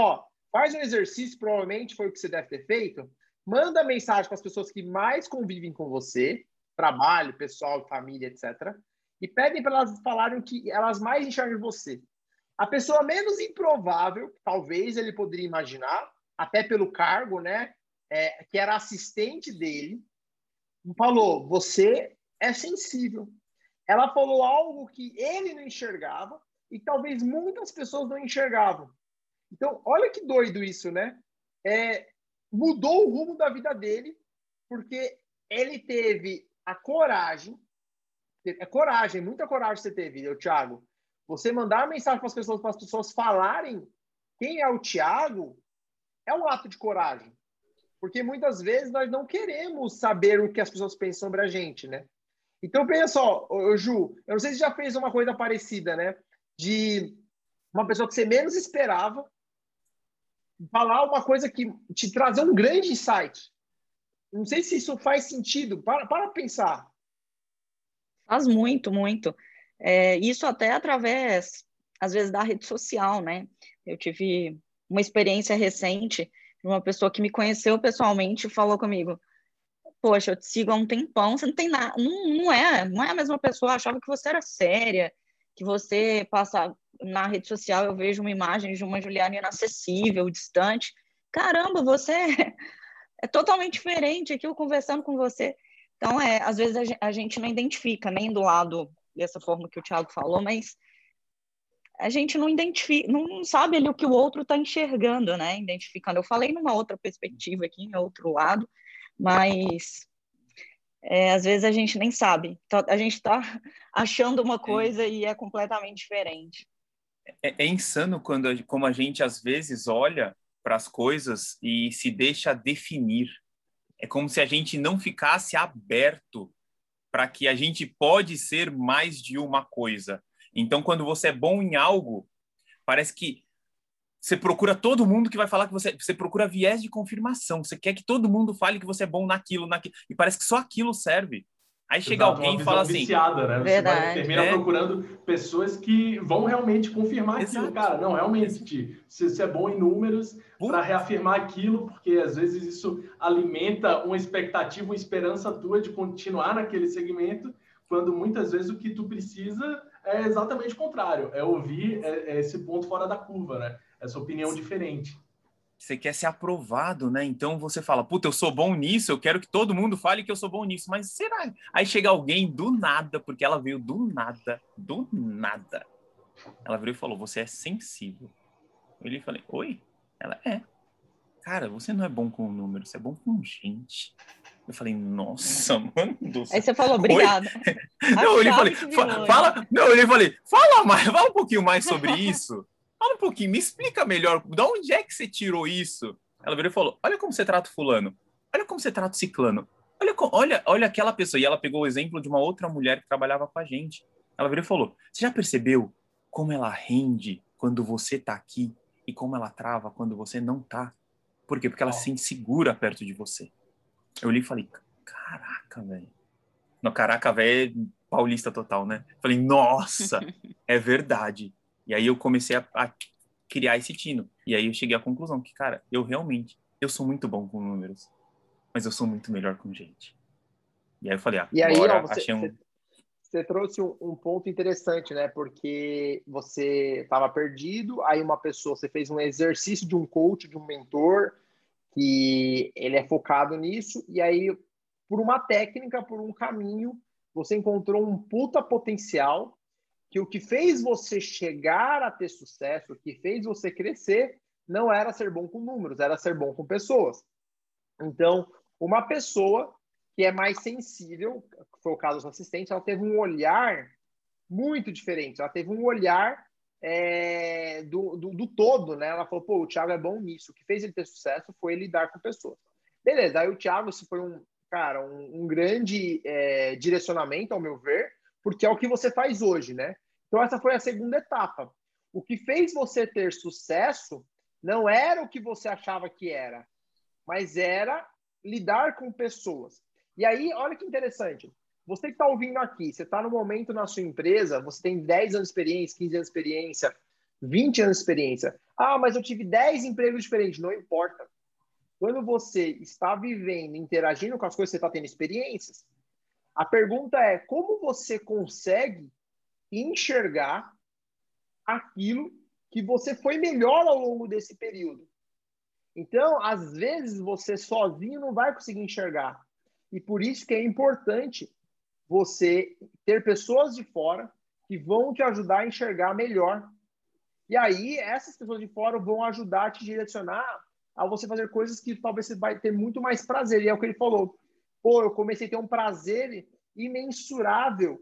faz um exercício, provavelmente foi o que você deve ter feito, manda mensagem para as pessoas que mais convivem com você, trabalho, pessoal, família, etc. E pedem para elas falarem o que elas mais enxergam de você. A pessoa menos improvável, talvez ele poderia imaginar, até pelo cargo, né, que era assistente dele, falou, você é sensível. Ela falou algo que ele não enxergava, e talvez muitas pessoas não enxergavam. Então, olha que doido isso, né? Mudou o rumo da vida dele, porque ele teve a coragem, muita coragem você teve, Thiago. Você mandar mensagem para as pessoas falarem quem é o Thiago, é um ato de coragem. Porque muitas vezes nós não queremos saber o que as pessoas pensam sobre a gente, né? Então, pensa só, Ju, eu não sei se já fez uma coisa parecida, né? De uma pessoa que você menos esperava falar uma coisa que te trazer um grande insight. Não sei se isso faz sentido. Para pensar. Faz muito, muito. Isso até através, às vezes, da rede social, né? Eu tive uma experiência recente de uma pessoa que me conheceu pessoalmente e falou comigo, poxa, eu te sigo há um tempão, você não tem nada, não é a mesma pessoa, eu achava que você era séria, que você passa na rede social, eu vejo uma imagem de uma Juliana inacessível, distante. Caramba, você é totalmente diferente aqui, eu conversando com você. Então, às vezes a gente não identifica, nem do lado dessa forma que o Thiago falou, mas a gente não identifica, não sabe ali o que o outro está enxergando, né? Identificando. Eu falei numa outra perspectiva aqui, em outro lado, mas às vezes a gente nem sabe. A gente está achando uma coisa e é completamente diferente. É insano como a gente às vezes olha para as coisas e se deixa definir. É como se a gente não ficasse aberto para que a gente pode ser mais de uma coisa. Então, quando você é bom em algo, parece que você procura todo mundo que vai falar que você procura viés de confirmação. Você quer que todo mundo fale que você é bom naquilo. E parece que só aquilo serve. Aí chega alguém e fala assim... Viciada, né? Você termina procurando pessoas que vão realmente confirmar aquilo. Cara, não, realmente, você é bom em números para reafirmar aquilo, porque às vezes isso alimenta uma expectativa, uma esperança tua de continuar naquele segmento, quando muitas vezes o que tu precisa é exatamente o contrário, é ouvir esse ponto fora da curva, né? Essa opinião diferente. Você quer ser aprovado, né? Então você fala, puta, eu sou bom nisso, eu quero que todo mundo fale que eu sou bom nisso. Mas será? Aí chega alguém do nada, porque ela veio do nada. Ela veio e falou, você é sensível. Eu lhe falei, oi? Ela é. Cara, você não é bom com número, você é bom com gente. Eu falei, nossa, mano do céu. Aí você falou, obrigada. Não, eu falei, fala um pouquinho mais sobre isso. Fala um pouquinho, me explica melhor, de onde é que você tirou isso? Ela virou e falou, olha como você trata o fulano, olha como você trata o ciclano, olha aquela pessoa. E ela pegou o exemplo de uma outra mulher que trabalhava com a gente. Ela virou e falou, você já percebeu como ela rende quando você tá aqui e como ela trava quando você não tá? Por quê? Porque ela se insegura perto de você. Eu li e falei, caraca, velho. Não, caraca, velho, é paulista total, né? Falei, nossa, é verdade. E aí eu comecei a criar esse tino. E aí eu cheguei à conclusão que, cara, eu sou muito bom com números, mas eu sou muito melhor com gente. E aí eu falei, Você trouxe um ponto interessante, né? Porque você estava perdido, aí você fez um exercício de um coach, de um mentor, que ele é focado nisso, e aí, por uma técnica, por um caminho, você encontrou um puta potencial, que o que fez você chegar a ter sucesso, o que fez você crescer, não era ser bom com números, era ser bom com pessoas. Então, uma pessoa que é mais sensível, que foi o caso do assistente, ela teve um olhar muito diferente, ela teve um olhar do todo, né? Ela falou, pô, o Thiago é bom nisso, o que fez ele ter sucesso foi lidar com pessoas. Beleza, aí o Thiago, isso foi um grande direcionamento, ao meu ver, porque é o que você faz hoje, né? Então, essa foi a segunda etapa. O que fez você ter sucesso não era o que você achava que era, mas era lidar com pessoas. E aí, olha que interessante. Você que está ouvindo aqui, você está no momento na sua empresa, você tem 10 anos de experiência, 15 anos de experiência, 20 anos de experiência. Ah, mas eu tive 10 empregos diferentes. Não importa. Quando você está vivendo, interagindo com as coisas, você está tendo experiências. A pergunta é, como você consegue enxergar aquilo que você foi melhor ao longo desse período? Então, às vezes, você sozinho não vai conseguir enxergar. E por isso que é importante você ter pessoas de fora que vão te ajudar a enxergar melhor. E aí, essas pessoas de fora vão ajudar a te direcionar a você fazer coisas que talvez você vai ter muito mais prazer. E é o que ele falou. Pô, eu comecei a ter um prazer imensurável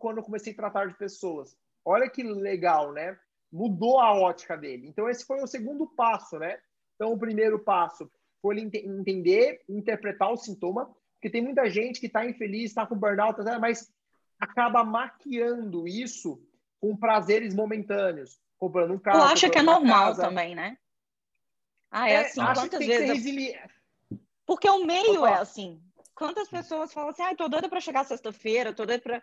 quando eu comecei a tratar de pessoas. Olha que legal, né? Mudou a ótica dele. Então, esse foi o segundo passo, né? Então, o primeiro passo foi ele entender, interpretar o sintoma, porque tem muita gente que está infeliz, está com burnout, mas acaba maquiando isso com prazeres momentâneos. Comprando um carro. Tu acha que é normal também, né? Ah, é assim. Quantas vezes... Porque o meio é assim. Quantas pessoas falam assim, tô doida pra chegar sexta-feira, tô doida pra...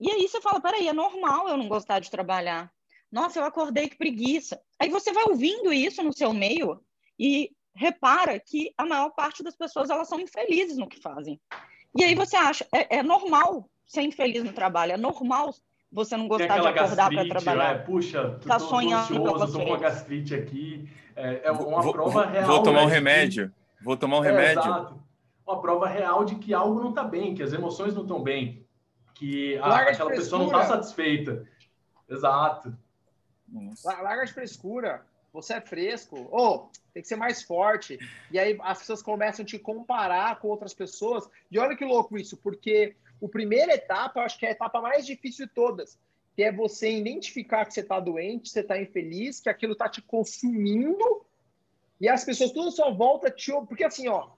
E aí você fala, peraí, é normal eu não gostar de trabalhar. Nossa, eu acordei, que preguiça. Aí você vai ouvindo isso no seu meio e repara que a maior parte das pessoas, elas são infelizes no que fazem. E aí você acha, é normal ser infeliz no trabalho, é normal você não gostar de acordar para trabalhar. Puxa, tá sonhando, tô com uma gastrite aqui. É uma prova real. Vou tomar um remédio. Exato. uma prova real de que algo não está bem, que as emoções não estão bem, que aquela pessoa não está satisfeita. Exato. Larga de frescura. Você é fresco. Ou, tem que ser mais forte. E aí as pessoas começam a te comparar com outras pessoas. E olha que louco isso, porque a primeira etapa, eu acho que é a etapa mais difícil de todas, que é você identificar que você está doente, você está infeliz, que aquilo está te consumindo, e as pessoas tudo só volta te... Porque assim, ó,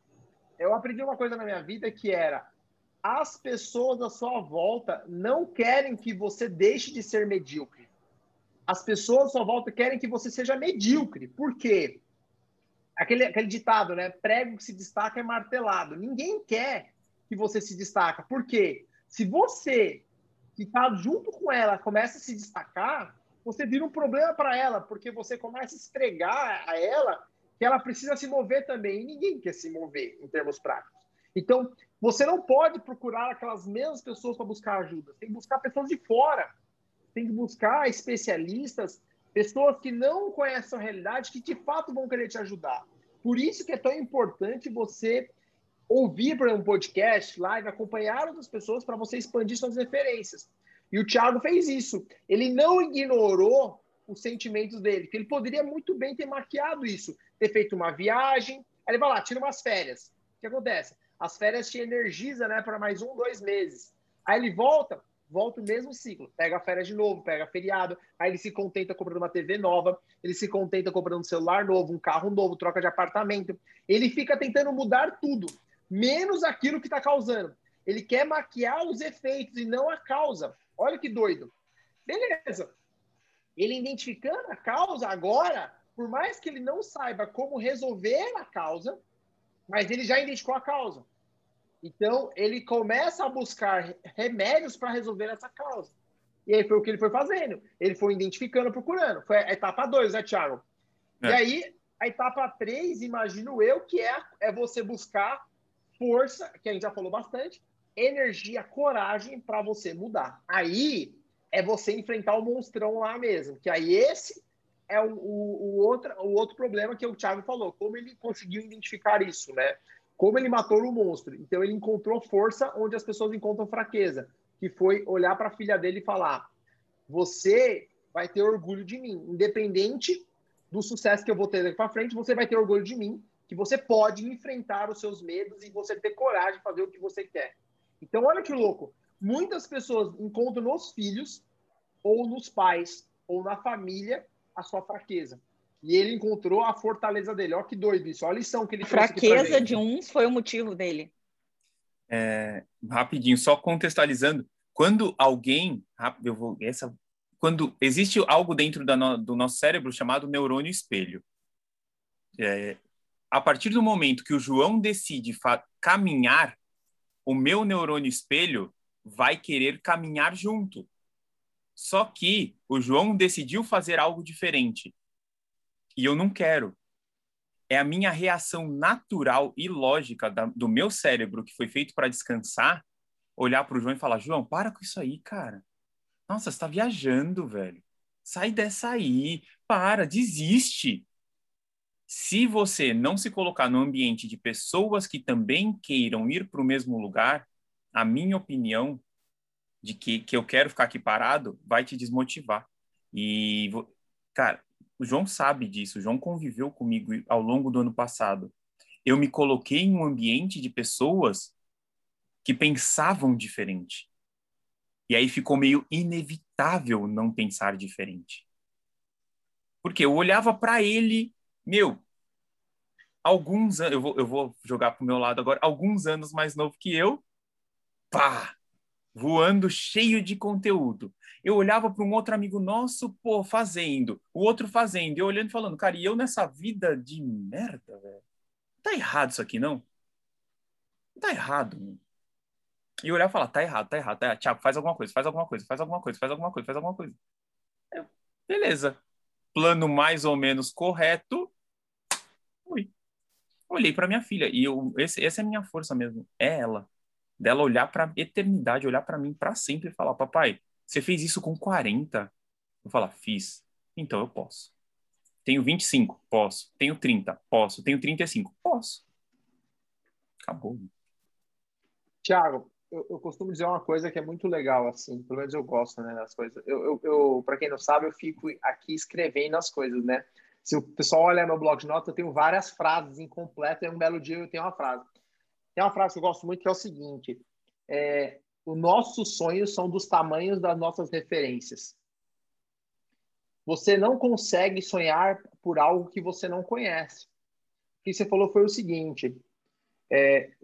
eu aprendi uma coisa na minha vida que era, as pessoas à sua volta não querem que você deixe de ser medíocre. As pessoas à sua volta querem que você seja medíocre. Por quê? Aquele ditado, né? Prego que se destaca é martelado. Ninguém quer que você se destaca. Por quê? Se você... que tá junto com ela, começa a se destacar, você vira um problema para ela, porque você começa a esfregar a ela que ela precisa se mover também, e ninguém quer se mover em termos práticos. Então, você não pode procurar aquelas mesmas pessoas para buscar ajuda, tem que buscar pessoas de fora, tem que buscar especialistas, pessoas que não conhecem a realidade, que de fato vão querer te ajudar. Por isso que é tão importante você... ouvir, por exemplo, um podcast, live, acompanhar outras pessoas para você expandir suas referências. E o Thiago fez isso. Ele não ignorou os sentimentos dele, porque ele poderia muito bem ter maquiado isso, ter feito uma viagem, aí ele vai lá, tira umas férias. O que acontece? As férias te energizam, né, para mais 1, 2 meses. Aí ele volta o mesmo ciclo. Pega férias de novo, pega feriado, aí ele se contenta comprando uma TV nova, ele se contenta comprando um celular novo, um carro novo, troca de apartamento. Ele fica tentando mudar tudo, menos aquilo que está causando. Ele quer maquiar os efeitos e não a causa. Olha que doido. Beleza. Ele identificando a causa agora, por mais que ele não saiba como resolver a causa, mas ele já identificou a causa. Então, ele começa a buscar remédios para resolver essa causa. E aí foi o que ele foi fazendo. Ele foi identificando, procurando. Foi a etapa 2, né, Thiago? É. E aí, a etapa 3, imagino eu, que é você buscar força, que a gente já falou bastante, energia, coragem para você mudar. Aí é você enfrentar o monstrão lá mesmo, que aí esse é o outro problema que o Thiago falou, como ele conseguiu identificar isso, né? Como ele matou o monstro. Então ele encontrou força onde as pessoas encontram fraqueza, que foi olhar para a filha dele e falar, você vai ter orgulho de mim, independente do sucesso que eu vou ter daqui para frente, você vai ter orgulho de mim, que você pode enfrentar os seus medos e você ter coragem de fazer o que você quer. Então, olha que louco. Muitas pessoas encontram nos filhos, ou nos pais, ou na família, a sua fraqueza. E ele encontrou a fortaleza dele. Olha que doido isso. Olha a lição que ele fez. A fraqueza de uns foi o motivo dele. É, rapidinho, só contextualizando. Quando alguém... Quando existe algo dentro do nosso cérebro chamado neurônio espelho. A partir do momento que o João decide caminhar, o meu neurônio espelho vai querer caminhar junto. Só que o João decidiu fazer algo diferente. E eu não quero. É a minha reação natural e lógica do meu cérebro, que foi feito para descansar, olhar para o João e falar, João, para com isso aí, cara. Nossa, você está viajando, velho. Sai dessa aí. Para, desiste. Se você não se colocar no ambiente de pessoas que também queiram ir para o mesmo lugar, a minha opinião de que eu quero ficar aqui parado vai te desmotivar. E, cara, o João sabe disso, o João conviveu comigo ao longo do ano passado. Eu me coloquei em um ambiente de pessoas que pensavam diferente. E aí ficou meio inevitável não pensar diferente. Porque eu olhava para ele... Meu, alguns anos... Eu vou jogar pro meu lado agora. Alguns anos mais novo que eu, pá, voando cheio de conteúdo. Eu olhava para um outro amigo nosso, pô, fazendo. O outro fazendo. Eu olhando e falando, cara, e eu nessa vida de merda, velho? Tá errado isso aqui, não? Tá errado, meu. E olhar e falar, tá errado. Thiago, faz alguma coisa. Eu, beleza. Plano mais ou menos correto, olhei para minha filha. E essa é a minha força mesmo, é ela. Dela olhar para a eternidade, olhar para mim para sempre e falar, papai, você fez isso com 40? Eu falar, fiz. Então eu posso. Tenho 25? Posso. Tenho 30? Posso. Tenho 35? Posso. Acabou. Thiago, eu costumo dizer uma coisa que é muito legal, assim, pelo menos eu gosto, né, das coisas. Eu para quem não sabe, eu fico aqui escrevendo as coisas, né? Se o pessoal olhar meu bloco de nota, eu tenho várias frases incompletas, e um belo dia eu tenho uma frase. Tem uma frase que eu gosto muito, que é o seguinte, os nossos sonhos são dos tamanhos das nossas referências. Você não consegue sonhar por algo que você não conhece. O que você falou foi o seguinte,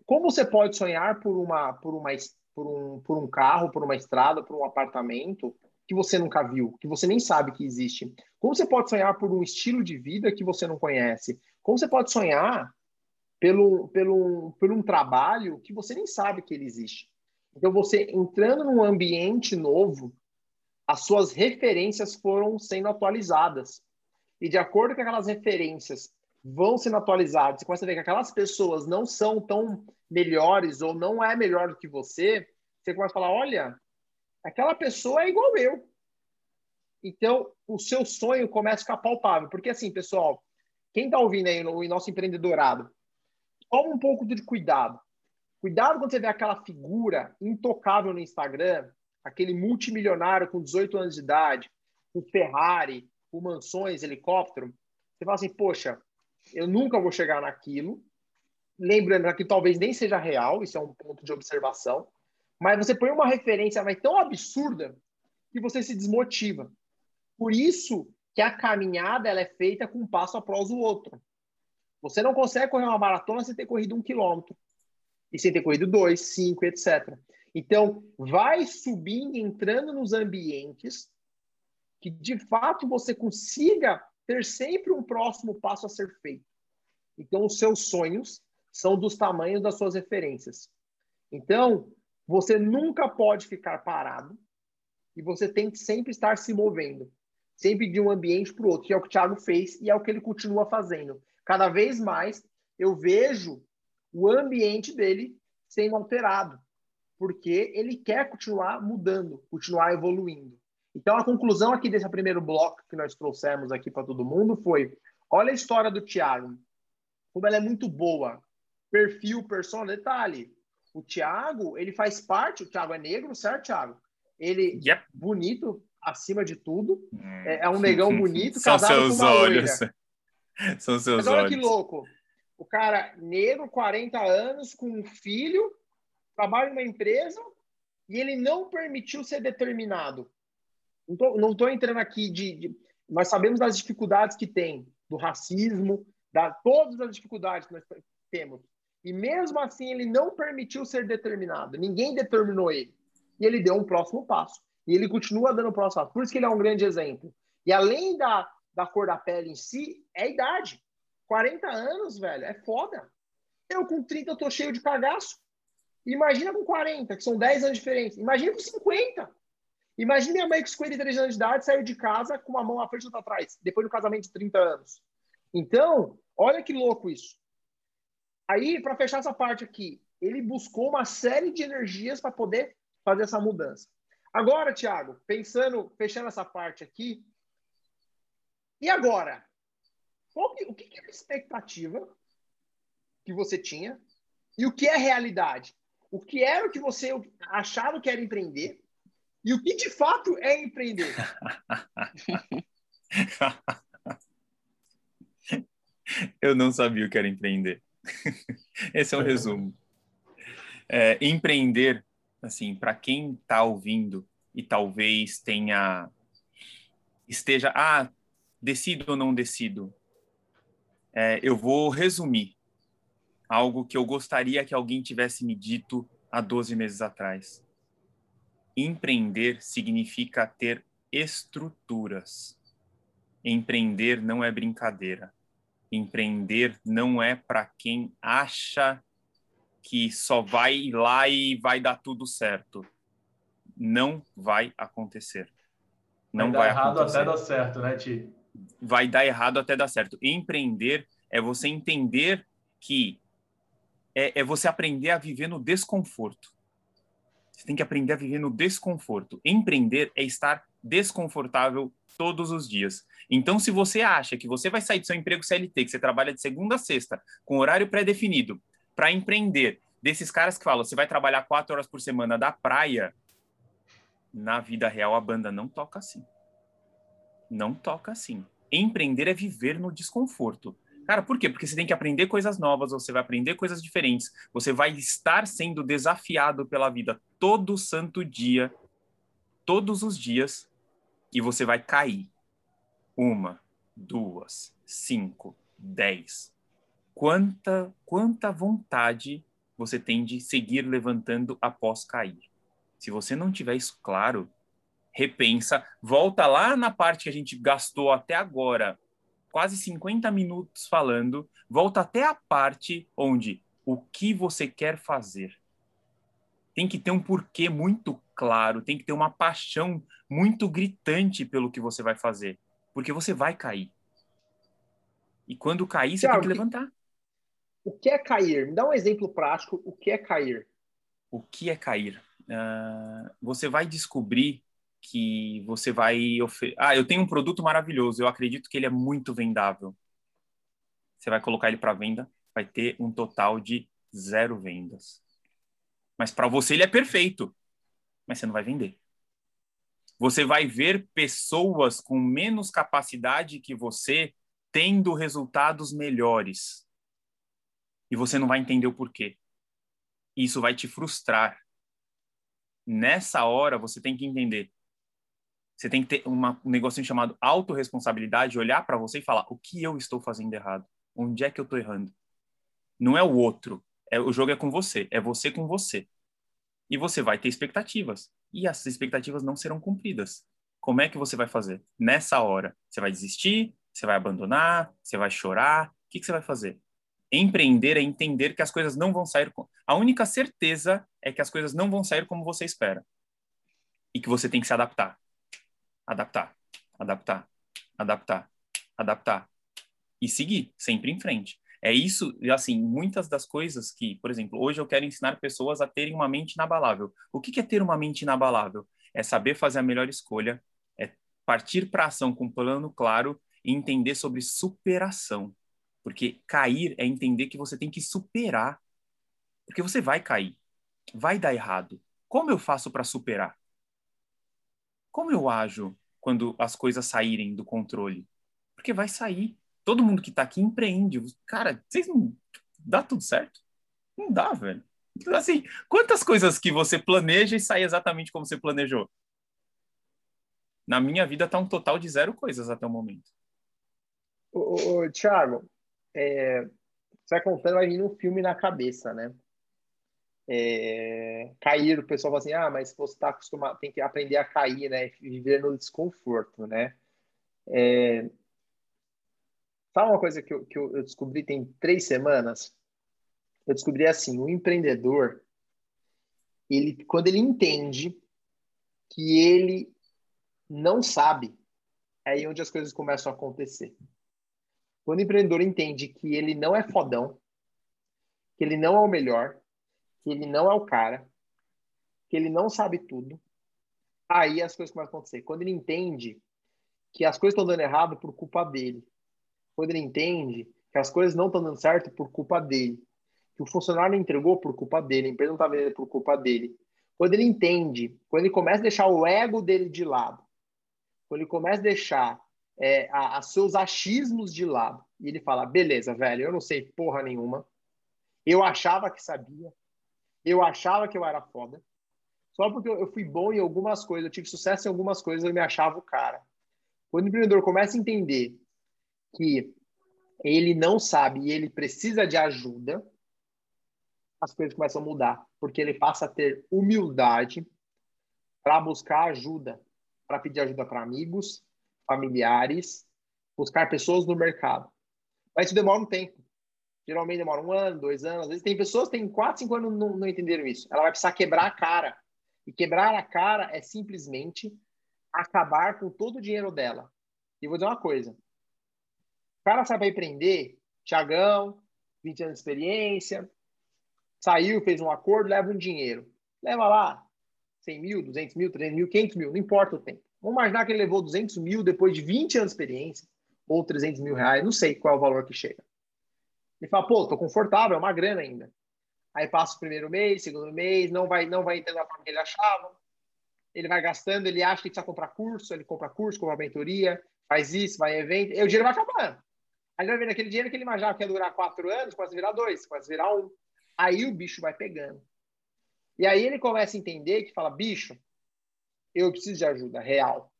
como você pode sonhar por um carro, por uma estrada, por um apartamento que você nunca viu, que você nem sabe que existe? Como você pode sonhar por um estilo de vida que você não conhece? Como você pode sonhar por um trabalho que você nem sabe que ele existe? Então, você entrando num ambiente novo, as suas referências foram sendo atualizadas. E de acordo com aquelas referências vão sendo atualizadas, você começa a ver que aquelas pessoas não são tão melhores ou não é melhor do que você, você começa a falar, olha, aquela pessoa é igual eu. Então, o seu sonho começa a ficar palpável. Porque assim, pessoal, quem está ouvindo aí no nosso empreendedorado, toma um pouco de cuidado. Cuidado quando você vê aquela figura intocável no Instagram, aquele multimilionário com 18 anos de idade, o Ferrari, o mansões, helicóptero. Você fala assim, poxa, eu nunca vou chegar naquilo. Lembrando que talvez nem seja real, isso é um ponto de observação. Mas você põe uma referência tão absurda que você se desmotiva. Por isso que a caminhada ela é feita com um passo após o outro. Você não consegue correr uma maratona sem ter corrido 1 quilômetro. E sem ter corrido 2, 5, etc. Então, vai subindo, entrando nos ambientes que, de fato, você consiga ter sempre um próximo passo a ser feito. Então, os seus sonhos são dos tamanhos das suas referências. Então, você nunca pode ficar parado e você tem que sempre estar se movendo, sempre de um ambiente para o outro, que é o que o Thiago fez e é o que ele continua fazendo. Cada vez mais eu vejo o ambiente dele sendo alterado, porque ele quer continuar mudando, continuar evoluindo. Então, a conclusão aqui desse primeiro bloco que nós trouxemos aqui para todo mundo foi, olha a história do Thiago, como ela é muito boa, perfil, persona, detalhe. O Thiago, ele faz parte, o Thiago é negro, certo, Thiago? Ele é bonito, acima de tudo, é um negão bonito, casado com uma loira. São seus olhos. Mas olha que louco. O cara negro, 40 anos, com um filho, trabalha em uma empresa e ele não permitiu ser determinado. Não tô entrando aqui nós sabemos das dificuldades que tem, do racismo, todas as dificuldades que nós temos. E mesmo assim, ele não permitiu ser determinado. Ninguém determinou ele. E ele deu um próximo passo. E ele continua dando o próximo passo. Por isso que ele é um grande exemplo. E além da cor da pele em si, é a idade. 40 anos, velho, é foda. Eu com 30 eu tô cheio de cagaço. Imagina com 40, que são 10 anos de diferença. Imagina com 50. Imagina minha mãe com 53 anos de idade saiu de casa com uma mão à frente e outra atrás, depois do casamento de 30 anos. Então, olha que louco isso. Aí, para fechar essa parte aqui, ele buscou uma série de energias para poder fazer essa mudança. Agora, Thiago, fechando essa parte aqui, e agora? O que é a expectativa que você tinha e o que é realidade? O que era o que você achava que era empreender e o que de fato é empreender? Eu não sabia o que era empreender. Esse é um resumo. Empreender, assim, para quem está ouvindo e talvez esteja, decido ou não decido. Eu vou resumir algo que eu gostaria que alguém tivesse me dito há 12 meses atrás. Empreender significa ter estruturas. Empreender não é brincadeira. Empreender não é para quem acha que só vai lá e vai dar tudo certo. Não vai acontecer. Não vai dar errado até dar certo, né, Ti? Vai dar errado até dar certo. Empreender é você entender que é você aprender a viver no desconforto. Você tem que aprender a viver no desconforto. Empreender é estar desconfortável todos os dias. Então, se você acha que você vai sair do seu emprego CLT, que você trabalha de segunda a sexta, com horário pré-definido, para empreender, Desses caras que falam, você vai trabalhar 4 horas por semana da praia, na vida real a banda não toca assim. Não toca assim. Empreender é viver no desconforto. Cara, por quê? Porque você tem que aprender coisas novas, você vai aprender coisas diferentes, você vai estar sendo desafiado pela vida todo santo dia, todos os dias, e você vai cair. 1, 2, 5, 10. Quanta vontade você tem de seguir levantando após cair. Se você não tiver isso claro, repensa, volta lá na parte que a gente gastou até agora, quase 50 minutos falando, volta até a parte onde o que você quer fazer. Tem que ter um porquê muito claro, tem que ter uma paixão muito gritante pelo que você vai fazer, porque você vai cair. E quando cair, você tem que levantar. O que é cair? Me dá um exemplo prático. O que é cair? O que é cair? Você vai descobrir que você vai... eu tenho um produto maravilhoso. Eu acredito que ele é muito vendável. Você vai colocar ele para venda. Vai ter um total de 0 vendas. Mas para você ele é perfeito. Mas você não vai vender. Você vai ver pessoas com menos capacidade que você tendo resultados melhores. E você não vai entender o porquê. Isso vai te frustrar. Nessa hora, você tem que entender. Você tem que ter um negocinho chamado autorresponsabilidade, olhar para você e falar, o que eu estou fazendo errado? Onde é que eu estou errando? Não é o outro. O jogo é com você. É você com você. E você vai ter expectativas. E as expectativas não serão cumpridas. Como é que você vai fazer? Nessa hora, você vai desistir? Você vai abandonar? Você vai chorar? O que você vai fazer? Empreender é entender que as coisas não vão sair... A única certeza é que as coisas não vão sair como você espera. E que você tem que se adaptar. Adaptar, adaptar, adaptar, adaptar. E seguir, sempre em frente. É isso, assim, muitas das coisas que... Por exemplo, hoje eu quero ensinar pessoas a terem uma mente inabalável. O que é ter uma mente inabalável? É saber fazer a melhor escolha, é partir para a ação com um plano claro e entender sobre superação. Porque cair é entender que você tem que superar. Porque você vai cair. Vai dar errado. Como eu faço para superar? Como eu ajo quando as coisas saírem do controle? Porque vai sair. Todo mundo que está aqui empreende. Cara, vocês não... Dá tudo certo? Não dá, velho. Assim, quantas coisas que você planeja e sai exatamente como você planejou? Na minha vida está um total de 0 coisas até o momento. Ô, Thiago... Você vai contando, vai vir um filme na cabeça, né? Cair, o pessoal fala assim, mas você está acostumado, tem que aprender a cair, né? Viver no desconforto, né? Sabe uma coisa que eu descobri tem 3 semanas? Eu descobri assim, o empreendedor, ele, quando ele entende que ele não sabe, é aí onde as coisas começam a acontecer. Quando o empreendedor entende que ele não é fodão, que ele não é o melhor, que ele não é o cara, que ele não sabe tudo, aí as coisas começam a acontecer. Quando ele entende que as coisas estão dando errado por culpa dele, quando ele entende que as coisas não estão dando certo por culpa dele, que o funcionário entregou por culpa dele, a empresa não está vendendo por culpa dele, quando ele entende, quando ele começa a deixar o ego dele de lado, quando ele começa a deixar seus achismos de lado. E ele fala, beleza, velho, eu não sei porra nenhuma. Eu achava que sabia. Eu achava que eu era foda. Só porque eu fui bom em algumas coisas, eu tive sucesso em algumas coisas, eu me achava o cara. Quando o empreendedor começa a entender que ele não sabe e ele precisa de ajuda, as coisas começam a mudar. Porque ele passa a ter humildade para buscar ajuda. Para pedir ajuda para amigos, familiares, buscar pessoas no mercado. Mas isso demora um tempo. Geralmente demora 1 ano, 2 anos. Às vezes tem pessoas que têm 4, 5 anos e não entenderam isso. Ela vai precisar quebrar a cara. E quebrar a cara é simplesmente acabar com todo o dinheiro dela. E vou dizer uma coisa. O cara sabe empreender, Thiagão, 20 anos de experiência, saiu, fez um acordo, leva um dinheiro. Leva lá 100 mil, 200 mil, 300 mil, 500 mil, não importa o tempo. Vamos imaginar que ele levou 200 mil depois de 20 anos de experiência, ou 300 mil reais, não sei qual é o valor que chega. Ele fala, pô, tô confortável, é uma grana ainda. Aí passa o primeiro mês, segundo mês, não vai entender a forma que ele achava. Ele vai gastando, ele acha que precisa comprar curso, ele compra curso, compra mentoria, faz isso, vai em evento, e o dinheiro vai acabando. Aí vai vendo aquele dinheiro que ele imaginava que ia durar 4 anos, começa a virar 2, começa a virar 1. Aí o bicho vai pegando. E aí ele começa a entender que fala, bicho, eu preciso de ajuda real.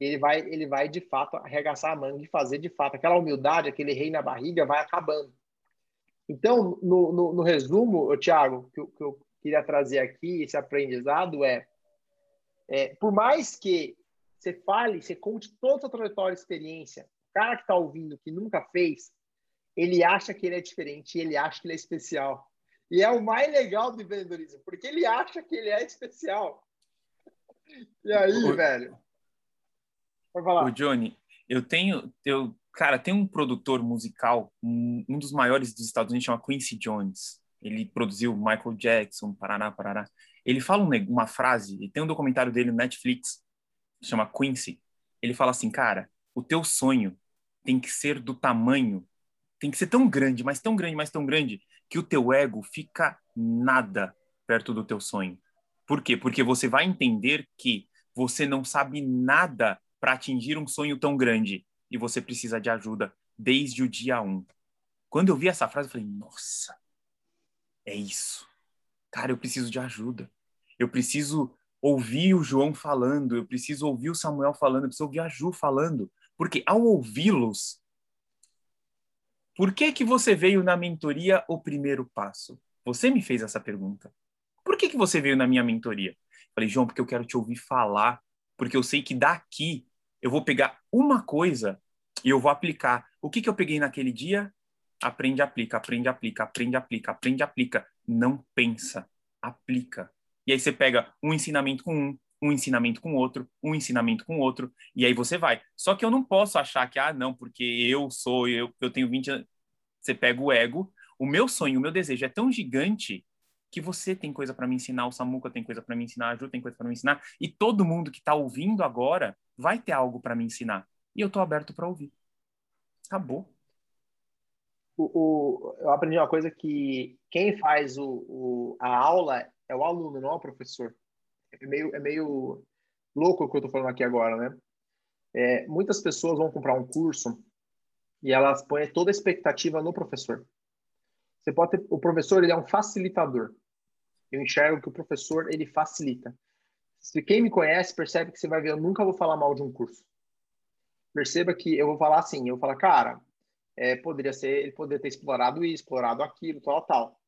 Ele vai de fato arregaçar a manga e fazer de fato. Aquela humildade, aquele rei na barriga vai acabando. Então, no resumo, Thiago, que eu queria trazer aqui, esse aprendizado é por mais que você fale, você conte toda a trajetória e experiência, o cara que está ouvindo, que nunca fez, ele acha que ele é diferente, ele acha que ele é especial. E é o mais legal do empreendedorismo, porque ele acha que ele é especial. E aí, velho? Vai falar. Ô, Johnny, cara, tem um produtor musical, um dos maiores dos Estados Unidos, chama Quincy Jones. Ele produziu Michael Jackson, Paraná, Paraná. Ele fala uma frase, e tem um documentário dele no Netflix, chama Quincy. Ele fala assim, cara, o teu sonho tem que ser do tamanho, tem que ser tão grande, mas tão grande, mas tão grande, que o teu ego fica nada perto do teu sonho. Por quê? Porque você vai entender que você não sabe nada para atingir um sonho tão grande. E você precisa de ajuda desde o dia 1. Quando eu vi essa frase, eu falei, nossa, é isso. Cara, eu preciso de ajuda. Eu preciso ouvir o João falando, eu preciso ouvir o Samuel falando, eu preciso ouvir a Ju falando. Porque ao ouvi-los, por que você veio na mentoria o primeiro passo? Você me fez essa pergunta. Por que você veio na minha mentoria? Eu falei, João, porque eu quero te ouvir falar, porque eu sei que daqui eu vou pegar uma coisa e eu vou aplicar. O que eu peguei naquele dia? Aprende, aplica, aprende, aplica, aprende, aplica, aprende, aplica. Não pensa, aplica. E aí você pega um ensinamento com um ensinamento com outro, um ensinamento com outro, e aí você vai. Só que eu não posso achar que, não, porque eu tenho 20 anos. Você pega o ego. O meu sonho, o meu desejo é tão gigante que você tem coisa para me ensinar, o Samuca tem coisa para me ensinar, a Ju tem coisa para me ensinar, e todo mundo que está ouvindo agora vai ter algo para me ensinar. E eu estou aberto para ouvir. Acabou. Eu aprendi uma coisa que quem faz a aula é o aluno, não é o professor. É meio louco o que eu estou falando aqui agora, né? Muitas pessoas vão comprar um curso e elas põem toda a expectativa no professor. Você pode ter, o professor, ele é um facilitador. Eu enxergo que o professor, ele facilita. Se quem me conhece percebe que você vai ver, eu nunca vou falar mal de um curso. Perceba que eu vou falar assim, eu vou falar, cara, ele poderia ter explorado isso, explorado aquilo, tal, tal.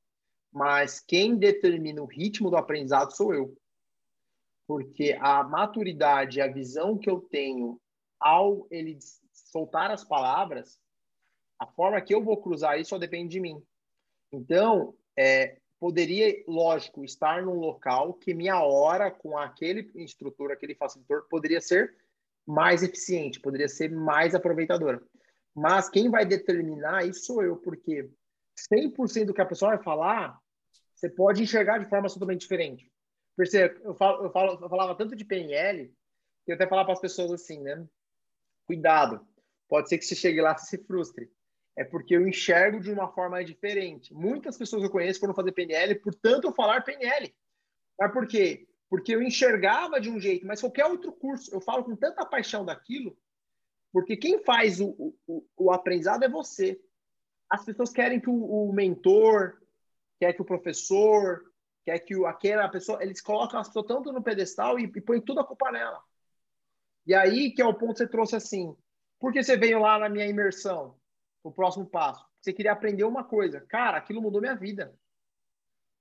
Mas quem determina o ritmo do aprendizado sou eu. Porque a maturidade, a visão que eu tenho ao ele soltar as palavras, a forma que eu vou cruzar isso só depende de mim. Então, poderia, lógico, estar num local que minha hora com aquele instrutor, aquele facilitador, poderia ser mais eficiente, poderia ser mais aproveitadora. Mas quem vai determinar isso sou eu, porque 100% do que a pessoa vai falar, você pode enxergar de forma totalmente diferente. Perceba, eu falava tanto de PNL, que eu até falava para as pessoas assim, né? Cuidado, pode ser que você chegue lá e se frustre. É porque eu enxergo de uma forma diferente. Muitas pessoas que eu conheço foram fazer PNL, portanto, eu falar PNL. Mas por quê? Porque eu enxergava de um jeito, mas qualquer outro curso, eu falo com tanta paixão daquilo, porque quem faz o aprendizado é você. As pessoas querem que o mentor, quer que o professor, quer que aquela pessoa, eles colocam a pessoa tanto no pedestal e põem toda a culpa nela. E aí que é o ponto que você trouxe assim, por que você veio lá na minha imersão? O próximo passo. Você queria aprender uma coisa. Cara, aquilo mudou minha vida.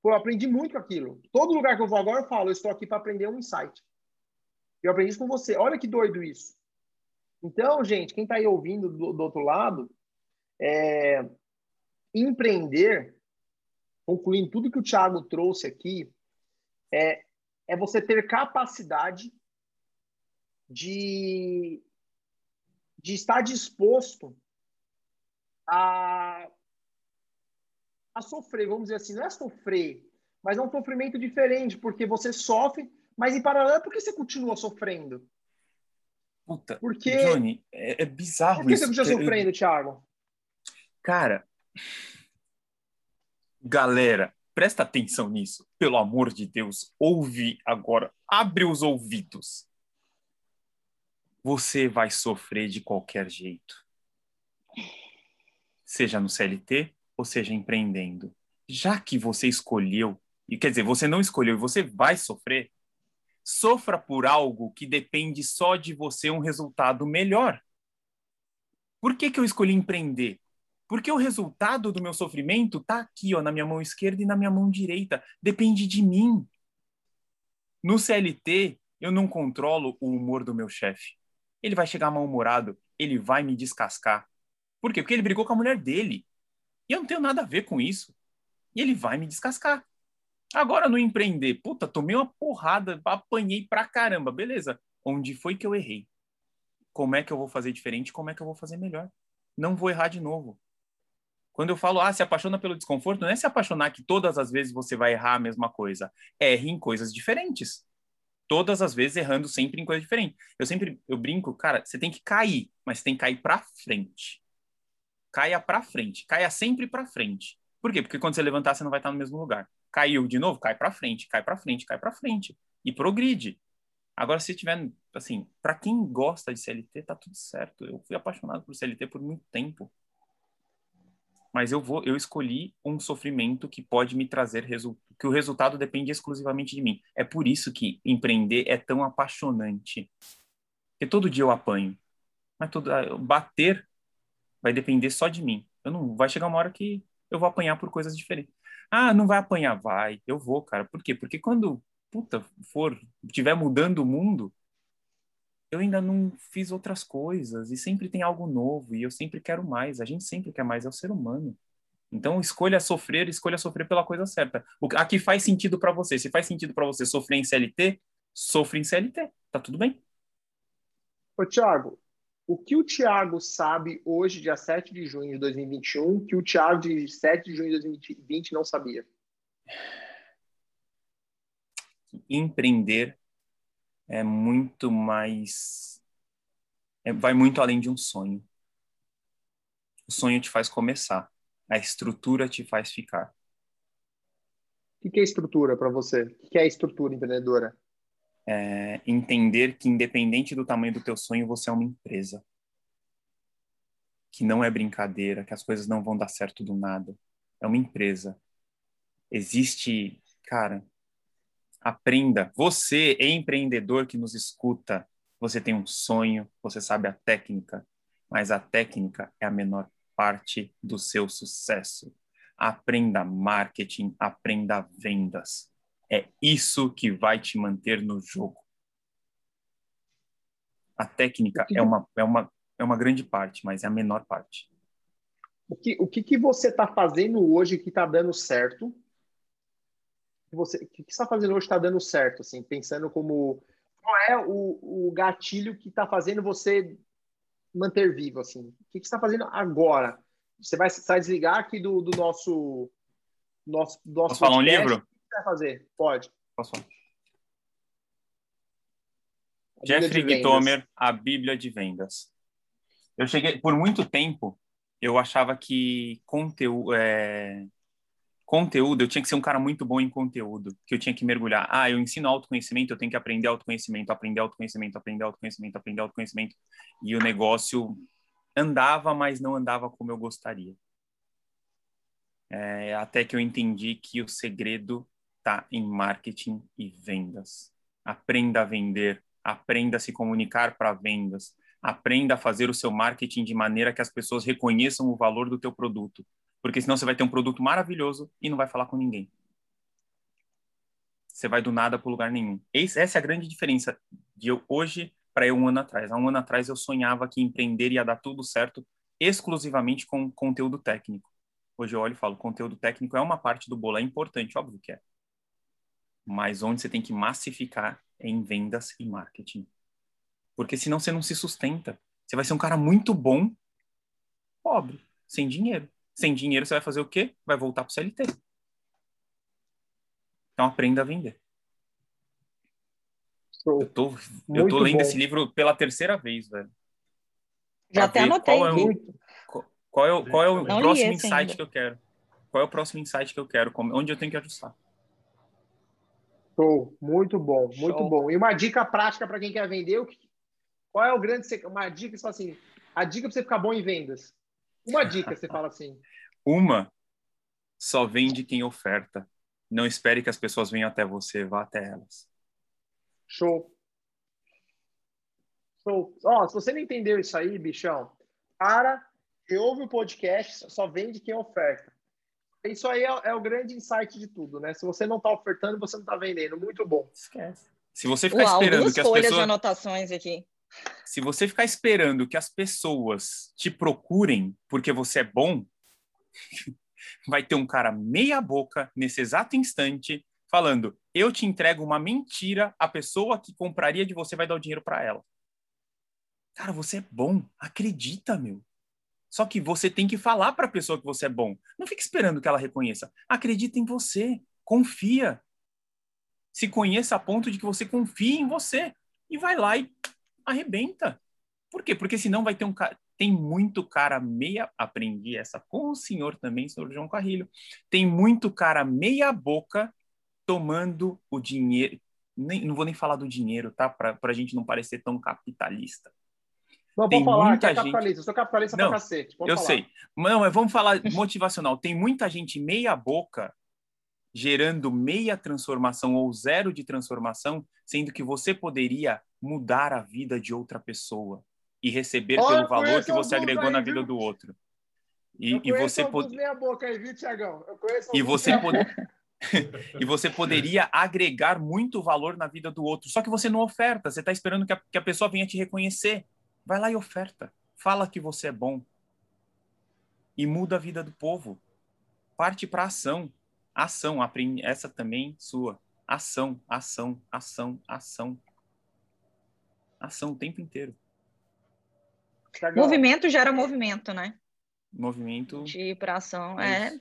Pô, eu aprendi muito com aquilo. Todo lugar que eu vou agora, eu falo, eu estou aqui para aprender um insight. Eu aprendi isso com você. Olha que doido isso. Então, gente, quem está aí ouvindo do outro lado, empreender, concluindo tudo que o Thiago trouxe aqui, é você ter capacidade de estar disposto a sofrer, vamos dizer assim, não é sofrer, mas é um sofrimento diferente, porque você sofre, mas em paralelo, por que você continua sofrendo? Puta, porque... Johnny, é bizarro isso. Por que você continua sofrendo, Thiago? Cara, galera, Presta atenção nisso, pelo amor de Deus. Ouve agora, abre os ouvidos. Você vai sofrer de qualquer jeito. Seja no CLT ou seja empreendendo. Já que você escolheu, e quer dizer, você não escolheu e você vai sofrer, sofra por algo que depende só de você, um resultado melhor. Por que eu escolhi empreender? Porque o resultado do meu sofrimento está aqui, ó, na minha mão esquerda e na minha mão direita. Depende de mim. No CLT, eu não controlo o humor do meu chefe. Ele vai chegar mal-humorado, ele vai me descascar. Por quê? Porque ele brigou com a mulher dele. E eu não tenho nada a ver com isso. E ele vai me descascar. Agora no empreender, puta, tomei uma porrada, apanhei pra caramba, beleza. Onde foi que eu errei? Como é que eu vou fazer diferente? Como é que eu vou fazer melhor? Não vou errar de novo. Quando eu falo, se apaixona pelo desconforto, não é se apaixonar que todas as vezes você vai errar a mesma coisa. Erre em coisas diferentes. Todas as vezes errando sempre em coisas diferentes. Eu brinco, cara, você tem que cair, mas você tem que cair pra frente. Caia pra frente. Caia sempre pra frente. Por quê? Porque quando você levantar, você não vai estar no mesmo lugar. Caiu de novo, cai pra frente, cai pra frente, cai pra frente. E progride. Agora, se tiver, assim, pra quem gosta de CLT, tá tudo certo. Eu fui apaixonado por CLT por muito tempo. Mas eu escolhi um sofrimento que pode me trazer resultado, que o resultado depende exclusivamente de mim. É por isso que empreender é tão apaixonante. Porque todo dia eu apanho. Mas bater vai depender só de mim. Vai chegar uma hora que eu vou apanhar por coisas diferentes. Ah, não vai apanhar? Vai. Eu vou, cara. Por quê? Porque quando, tiver mudando o mundo, eu ainda não fiz outras coisas e sempre tem algo novo e eu sempre quero mais. A gente sempre quer mais, é o ser humano. Então, escolha sofrer pela coisa certa. A que faz sentido para você. Se faz sentido para você sofrer em CLT, sofre em CLT. Tá tudo bem. Ô, Thiago, o que o Thiago sabe hoje, dia 7 de junho de 2021, que o Thiago de 7 de junho de 2020 não sabia? Empreender é muito mais... vai muito além de um sonho. O sonho te faz começar. A estrutura te faz ficar. O que é estrutura para você? O que é estrutura empreendedora? É entender que, independente do tamanho do teu sonho, você é uma empresa. Que não é brincadeira, que as coisas não vão dar certo do nada. É uma empresa. Existe... Cara... Aprenda. Você, empreendedor que nos escuta, você tem um sonho, você sabe a técnica, mas a técnica é a menor parte do seu sucesso. Aprenda marketing, aprenda vendas. É isso que vai te manter no jogo. A técnica é uma grande parte, mas é a menor parte. O que você está fazendo hoje que está dando certo? O que você está fazendo hoje está dando certo, assim, pensando como qual é o gatilho que está fazendo você manter vivo, assim. O que você está fazendo agora? Você vai desligar aqui do nosso Posso falar um livro? O que você vai fazer? Pode. Posso falar. Jeffrey Whitmore, A Bíblia de Vendas. Eu cheguei, por muito tempo, eu achava que conteúdo, eu tinha que ser um cara muito bom em conteúdo, que eu tinha que mergulhar. Eu ensino autoconhecimento, eu tenho que aprender autoconhecimento, aprender autoconhecimento, aprender autoconhecimento, aprender autoconhecimento. E o negócio andava, mas não andava como eu gostaria. Até que eu entendi que o segredo está em marketing e vendas. Aprenda a vender, aprenda a se comunicar para vendas, aprenda a fazer o seu marketing de maneira que as pessoas reconheçam o valor do teu produto. Porque senão você vai ter um produto maravilhoso e não vai falar com ninguém. Você vai do nada para lugar nenhum. Essa é a grande diferença de eu hoje para um ano atrás. Há um ano atrás eu sonhava que empreender ia dar tudo certo exclusivamente com conteúdo técnico. Hoje eu olho e falo, conteúdo técnico é uma parte do bolo, é importante, óbvio que é. Mas onde você tem que massificar é em vendas e marketing. Porque senão você não se sustenta. Você vai ser um cara muito bom, pobre, sem dinheiro. Sem dinheiro, você vai fazer o quê? Vai voltar para o CLT. Então, aprenda a vender. Eu tô lendo esse livro pela terceira vez, velho. Já até anotei. Qual é o próximo insight ainda que eu quero? qual é o próximo insight que eu quero, onde eu tenho que ajustar. Show, muito bom, muito bom. E uma dica prática para quem quer vender, qual é o grande... Uma dica, você fala assim, a dica para você ficar bom em vendas. Uma dica, você fala assim. Uma, só vende quem oferta. Não espere que as pessoas venham até você, vá até elas. Show. Show. Ó, se você não entendeu isso aí, bichão, para, que ouve o podcast, só vende quem oferta. Isso aí é o grande insight de tudo, né? Se você não está ofertando, você não está vendendo. Muito bom. Esquece. Se você ficar esperando que as pessoas... de anotações aqui. Se você ficar esperando que as pessoas te procurem porque você é bom, vai ter um cara meia boca nesse exato instante falando, eu te entrego uma mentira, a pessoa que compraria de você vai dar o dinheiro para ela. Cara, você é bom. Acredita, meu. Só que você tem que falar para a pessoa que você é bom. Não fique esperando que ela reconheça. Acredita em você. Confia. Se conheça a ponto de que você confie em você. E vai lá e arrebenta. Por quê? Porque senão vai ter um cara... Tem muito cara meia... Aprendi essa com o senhor também, senhor João Carrilho. Tem muito cara meia boca tomando o dinheiro. Não vou nem falar do dinheiro, tá? Para a gente não parecer tão capitalista. Não, tem falar, muita gente... capitalista. Eu sou capitalista pra cacete. Eu sei. Não, mas vamos falar motivacional. Tem muita gente meia boca gerando meia transformação ou zero de transformação, sendo que você poderia mudar a vida de outra pessoa e receber pelo valor que você agregou na vida do outro. E você poderia... meia boca aí, viu, Thiagão? Eu conheço e você poderia agregar muito valor na vida do outro. Só que você não oferta. Você está esperando que a pessoa venha te reconhecer. Vai lá e oferta. Fala que você é bom. E muda a vida do povo. Parte para ação. Ação. Essa também sua. Ação, ação, ação, ação. Ação o tempo inteiro. Movimento gera movimento, né? Movimento. De ir para ação. É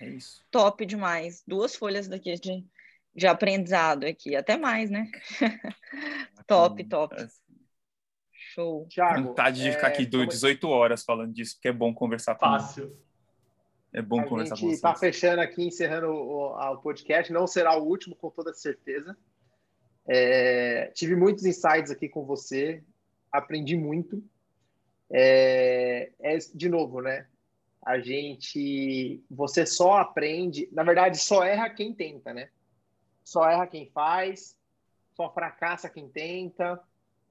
isso. Top demais. 2 folhas daqui de aprendizado aqui. Até mais, né? Top. Show. Thiago, vontade de ficar aqui 18 horas falando disso, porque é bom conversar com você. É bom conversar com você. A gente está fechando aqui, encerrando o podcast. Não será o último, com toda certeza. Tive muitos insights aqui com você. Aprendi muito. De novo, né? Você só aprende... Na verdade, só erra quem tenta, né? Só erra quem faz. Só fracassa quem tenta.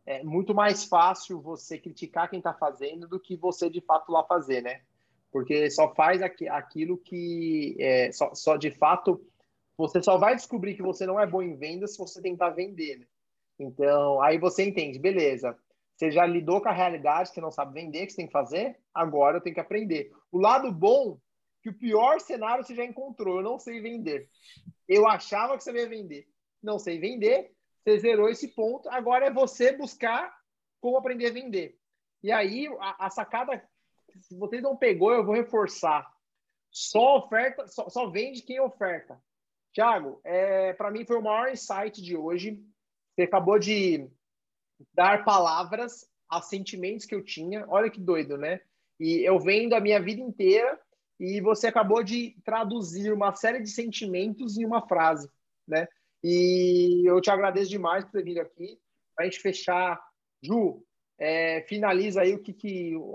É muito mais fácil você criticar quem está fazendo do que você, de fato, lá fazer, né? Porque só faz aquilo que... de fato, você só vai descobrir que você não é bom em vendas se você tentar vender, né? Então, aí você entende, beleza. Você já lidou com a realidade, que você não sabe vender, que você tem que fazer? Agora eu tenho que aprender. O lado bom, que o pior cenário você já encontrou. Eu não sei vender. Eu achava que você ia vender. Não sei vender. Você zerou esse ponto, agora é você buscar como aprender a vender. E aí, a sacada, se vocês não pegou, eu vou reforçar. Só vende quem oferta. Thiago, para mim foi o maior insight de hoje. Você acabou de dar palavras a sentimentos que eu tinha. Olha que doido, né? E eu vendo a minha vida inteira e você acabou de traduzir uma série de sentimentos em uma frase, né? E eu te agradeço demais por ter vindo aqui. Para a gente fechar, Ju, finaliza aí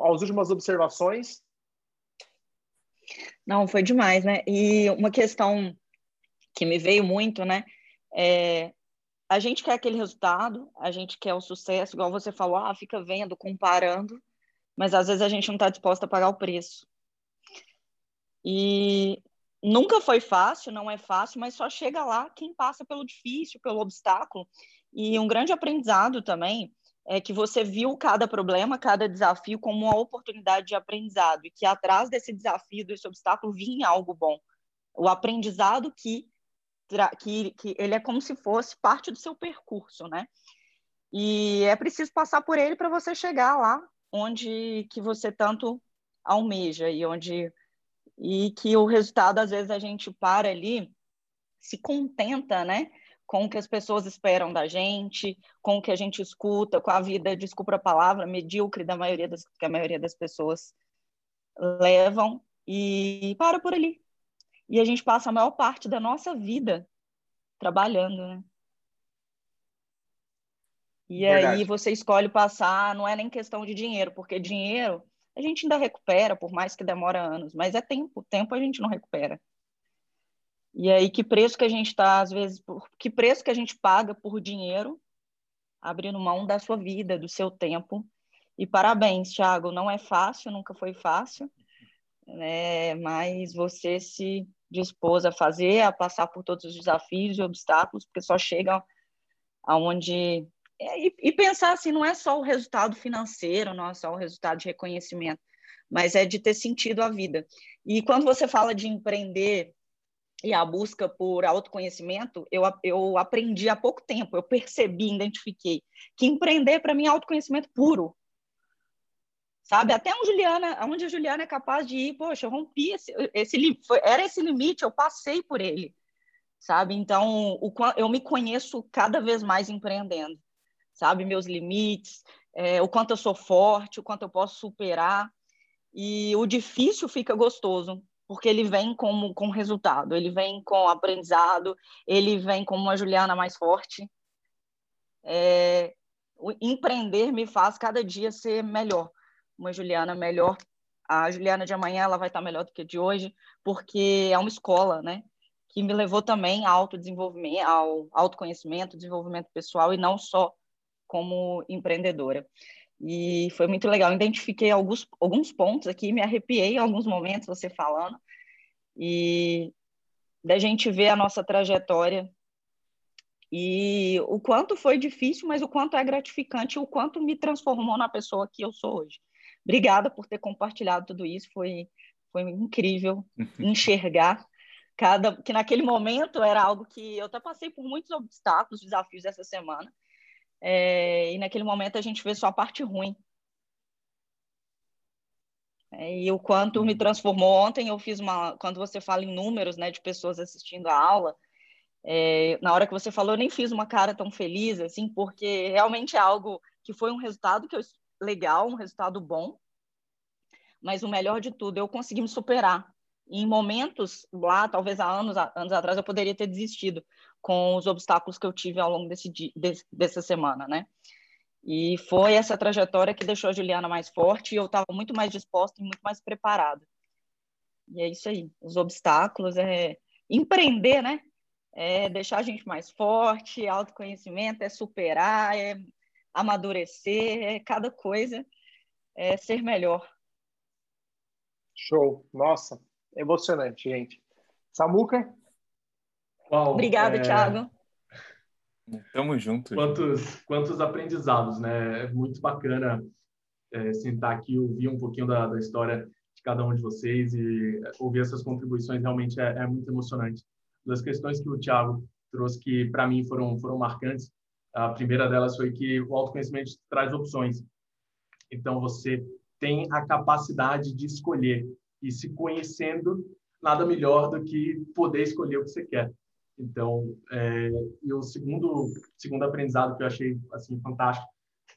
as últimas observações. Não, foi demais, né? E uma questão que me veio muito, né? A gente quer aquele resultado, a gente quer o sucesso, igual você falou, fica vendo, comparando, mas às vezes a gente não está disposta a pagar o preço. E... Nunca foi fácil, não é fácil, mas só chega lá quem passa pelo difícil, pelo obstáculo. E um grande aprendizado também é que você viu cada problema, cada desafio como uma oportunidade de aprendizado e que atrás desse desafio, desse obstáculo, vinha algo bom. O aprendizado que ele é como se fosse parte do seu percurso, né? E é preciso passar por ele para você chegar lá onde que você tanto almeja e onde... E que o resultado, às vezes, a gente para ali, se contenta, né, com o que as pessoas esperam da gente, com o que a gente escuta, com a vida, desculpa a palavra, medíocre que a maioria das pessoas levam, e para por ali. E a gente passa a maior parte da nossa vida trabalhando, né? E aí você escolhe passar, não é nem questão de dinheiro, porque dinheiro a gente ainda recupera, por mais que demora anos, mas é tempo, tempo a gente não recupera. E aí que preço que a gente está, às vezes, que preço que a gente paga por dinheiro, abrindo mão da sua vida, do seu tempo. E parabéns, Thiago, não é fácil, nunca foi fácil, né? Mas você se dispôs a fazer, a passar por todos os desafios e obstáculos, porque só chega aonde... E pensar assim, não é só o resultado financeiro, não é só o resultado de reconhecimento, mas é de ter sentido a vida. E quando você fala de empreender e a busca por autoconhecimento, eu aprendi há pouco tempo, eu percebi, identifiquei, que empreender para mim é autoconhecimento puro. Sabe? Até onde a Juliana é capaz de ir, poxa, eu rompi, era esse limite, eu passei por ele. Sabe? Então, eu me conheço cada vez mais empreendendo. Sabe, meus limites, o quanto eu sou forte, o quanto eu posso superar. E o difícil fica gostoso, porque ele vem com resultado, ele vem com aprendizado, ele vem como uma Juliana mais forte. O empreender me faz cada dia ser melhor, uma Juliana melhor. A Juliana de amanhã ela vai estar melhor do que de hoje, porque é uma escola, né? Que me levou também ao autodesenvolvimento, ao autoconhecimento, desenvolvimento pessoal, e não só como empreendedora. E foi muito legal. Identifiquei alguns pontos aqui, me arrepiei em alguns momentos você falando, e da gente ver a nossa trajetória e o quanto foi difícil, mas o quanto é gratificante, o quanto me transformou na pessoa que eu sou hoje. Obrigada por ter compartilhado tudo isso, foi incrível enxergar que naquele momento era algo que eu até passei por muitos obstáculos, desafios essa semana. E naquele momento a gente vê só a parte ruim. E o quanto me transformou. Ontem eu fiz quando você fala em números, né, de pessoas assistindo a aula, na hora que você falou, eu nem fiz uma cara tão feliz, assim, porque realmente é algo que foi um resultado legal, um resultado bom, mas o melhor de tudo, eu consegui me superar. Em momentos lá, talvez há anos atrás, eu poderia ter desistido com os obstáculos que eu tive ao longo dessa semana, né? E foi essa trajetória que deixou a Juliana mais forte, e eu estava muito mais disposta e muito mais preparada. E é isso aí, os obstáculos, empreender, né? É deixar a gente mais forte, é autoconhecimento, é superar, é amadurecer, é cada coisa, é ser melhor. Show, nossa! Emocionante, gente. Samuca? Obrigada, Thiago. Tamo junto. Quantos aprendizados, né? É muito bacana sentar aqui e ouvir um pouquinho da história de cada um de vocês e ouvir essas contribuições realmente é muito emocionante. Das questões que o Thiago trouxe que, para mim, foram marcantes, a primeira delas foi que o autoconhecimento traz opções. Então, você tem a capacidade de escolher. E se conhecendo, nada melhor do que poder escolher o que você quer. Então, e o segundo aprendizado que eu achei assim fantástico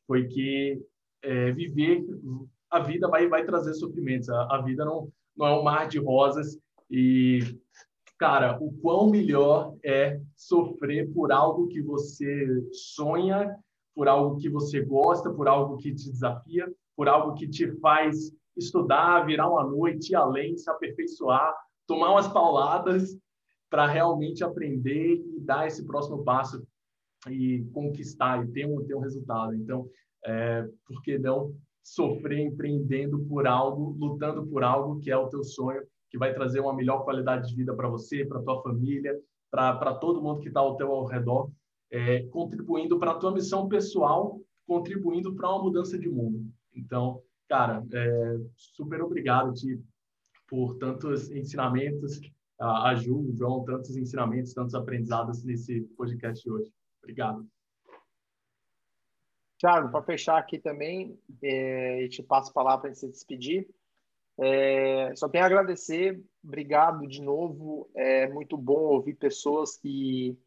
foi que viver a vida vai trazer sofrimentos. A vida não é um mar de rosas. E, cara, o quão melhor é sofrer por algo que você sonha, por algo que você gosta, por algo que te desafia, por algo que te faz estudar, virar uma noite, ir além, se aperfeiçoar, tomar umas pauladas para realmente aprender e dar esse próximo passo e conquistar e ter um resultado. Então, por que não sofrer empreendendo por algo, lutando por algo que é o teu sonho, que vai trazer uma melhor qualidade de vida para você, para tua família, para todo mundo que está ao teu redor, contribuindo para a tua missão pessoal, contribuindo para uma mudança de mundo. Então, cara, super obrigado por tantos ensinamentos, a Ju, o João, tantos ensinamentos, tantos aprendizados nesse podcast de hoje. Obrigado. Thiago, para fechar aqui também, eu te passo a palavra para você se despedir. Só tenho a agradecer, obrigado de novo, é muito bom ouvir pessoas que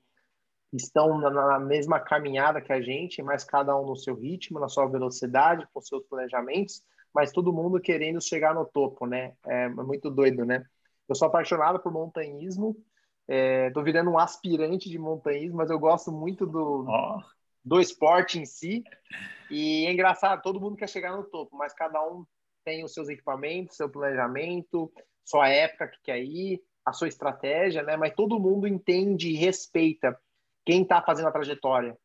estão na mesma caminhada que a gente, mas cada um no seu ritmo, na sua velocidade, com seus planejamentos. mas todo mundo querendo chegar no topo, né? É muito doido, né? Eu sou apaixonado por montanhismo, tô virando um aspirante de montanhismo, mas eu gosto muito do esporte em si. E é engraçado, todo mundo quer chegar no topo, mas cada um tem os seus equipamentos, seu planejamento, sua época que quer ir, a sua estratégia, né? Mas todo mundo entende e respeita quem está fazendo a trajetória.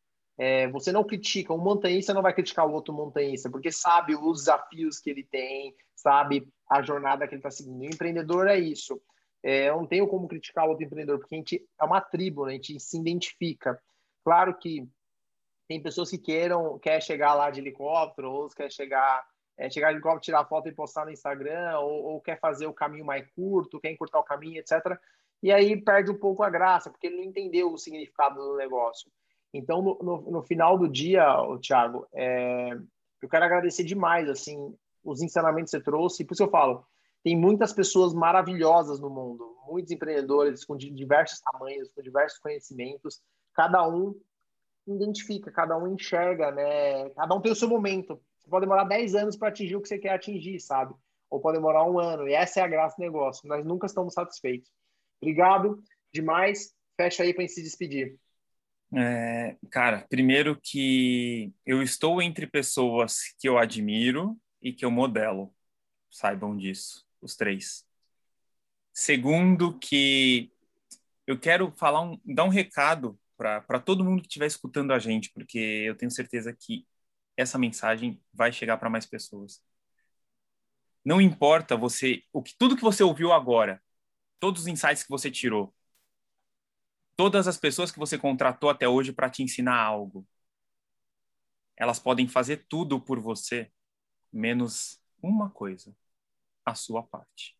Você não critica, um montanhista não vai criticar o outro montanhista, porque sabe os desafios que ele tem, sabe a jornada que ele está seguindo. O empreendedor é isso. Eu não tenho como criticar o outro empreendedor, porque a gente é uma tribo, né? A gente se identifica. Claro que tem pessoas que quer chegar lá de helicóptero, ou quer chegar de helicóptero, tirar foto e postar no Instagram, ou quer fazer o caminho mais curto, quer encurtar o caminho, etc. E aí perde um pouco a graça, porque ele não entendeu o significado do negócio. Então, no final do dia, Thiago, eu quero agradecer demais, assim, os ensinamentos que você trouxe. Por isso eu falo, tem muitas pessoas maravilhosas no mundo, muitos empreendedores com diversos tamanhos, com diversos conhecimentos. Cada um identifica, cada um enxerga, né? Cada um tem o seu momento. Você pode demorar 10 anos para atingir o que você quer atingir, sabe? Ou pode demorar um ano. E essa é a graça do negócio. Nós nunca estamos satisfeitos. Obrigado demais. Fecha aí para a gente se despedir. Cara, primeiro que eu estou entre pessoas que eu admiro e que eu modelo, saibam disso, os três. Segundo que eu quero falar dar um recado para todo mundo que estiver escutando a gente, porque eu tenho certeza que essa mensagem vai chegar para mais pessoas. Não importa tudo que você ouviu agora, todos os insights que você tirou, todas as pessoas que você contratou até hoje para te ensinar algo, elas podem fazer tudo por você, menos uma coisa, a sua parte.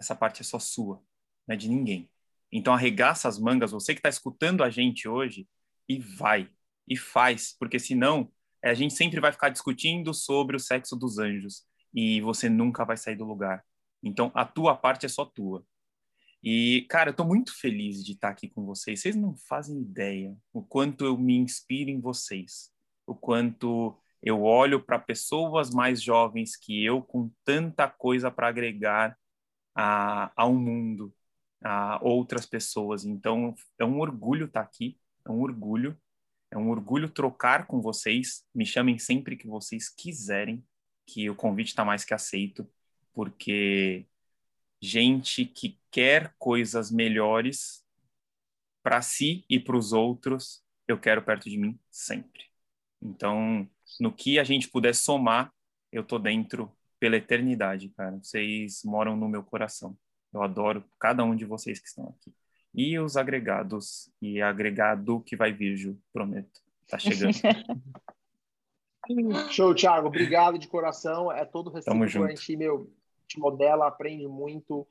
Essa parte é só sua, não é de ninguém. Então arregaça as mangas, você que está escutando a gente hoje, e vai, e faz, porque senão a gente sempre vai ficar discutindo sobre o sexo dos anjos, e você nunca vai sair do lugar. Então a tua parte é só tua. E, cara, eu tô muito feliz de estar aqui com vocês. Vocês não fazem ideia o quanto eu me inspiro em vocês, o quanto eu olho para pessoas mais jovens que eu, com tanta coisa para agregar ao mundo, a outras pessoas. Então, é um orgulho estar aqui, é um orgulho trocar com vocês. Me chamem sempre que vocês quiserem, que o convite está mais que aceito, porque gente que quer coisas melhores para si e para os outros, eu quero perto de mim sempre. Então, no que a gente puder somar, eu tô dentro pela eternidade, cara. Vocês moram no meu coração. Eu adoro cada um de vocês que estão aqui. E os agregados, e agregado que vai vir, Ju, prometo. Tá chegando. Show, Thiago. Obrigado de coração. É todo recíproco, a gente, modela, aprende muito,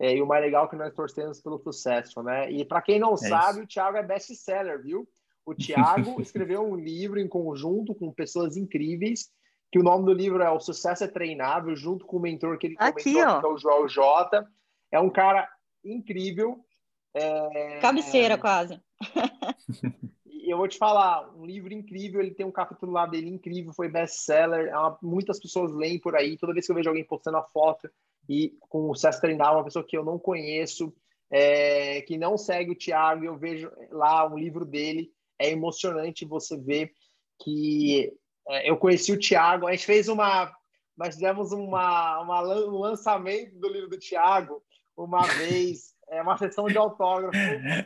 e o mais legal é que nós torcemos pelo sucesso, né? E para quem não sabe, isso. O Thiago é best-seller, viu? O Thiago escreveu um livro em conjunto com pessoas incríveis, que o nome do livro é O Sucesso é Treinável, junto com o mentor que ele comentou, que é o João Jota. É um cara incrível. Cabeceira, quase. E eu vou te falar, um livro incrível, ele tem um capítulo lá dele incrível, foi best-seller, muitas pessoas leem por aí, toda vez que eu vejo alguém postando a foto e com o César Lindau, uma pessoa que eu não conheço, que não segue o Thiago, eu vejo lá um livro dele, é emocionante você ver que eu conheci o Thiago, a gente fez nós fizemos um lançamento do livro do Thiago uma vez, uma sessão de autógrafo.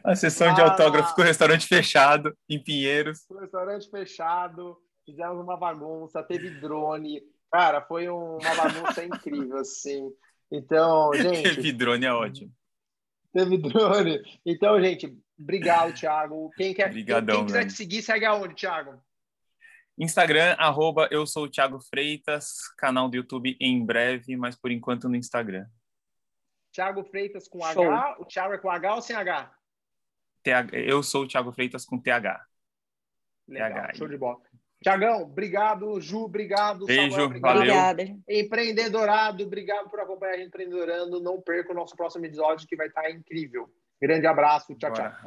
A sessão de autógrafo com o restaurante fechado, em Pinheiros. Com o restaurante fechado, fizemos uma bagunça, teve drone. Cara, foi uma bagunça incrível, assim. Então, gente... Teve drone, é ótimo. Teve drone. Então, gente, obrigado, Thiago. Quem quiser te seguir, segue aonde, Thiago? Instagram, @ eu sou o Thiago Freitas, canal do YouTube em breve, mas por enquanto no Instagram. Thiago Freitas com Show. H, o Thiago é com H ou sem H? Eu sou o Thiago Freitas com TH. Legal, TH. Show de bola. Thiagão, obrigado. Ju, obrigado. Beijo, Samuel, obrigado. Valeu. Empreendedorado, obrigado por acompanhar a gente Empreendedorando. Não perca o nosso próximo episódio, que vai estar incrível. Grande abraço, tchau, Bora. Tchau.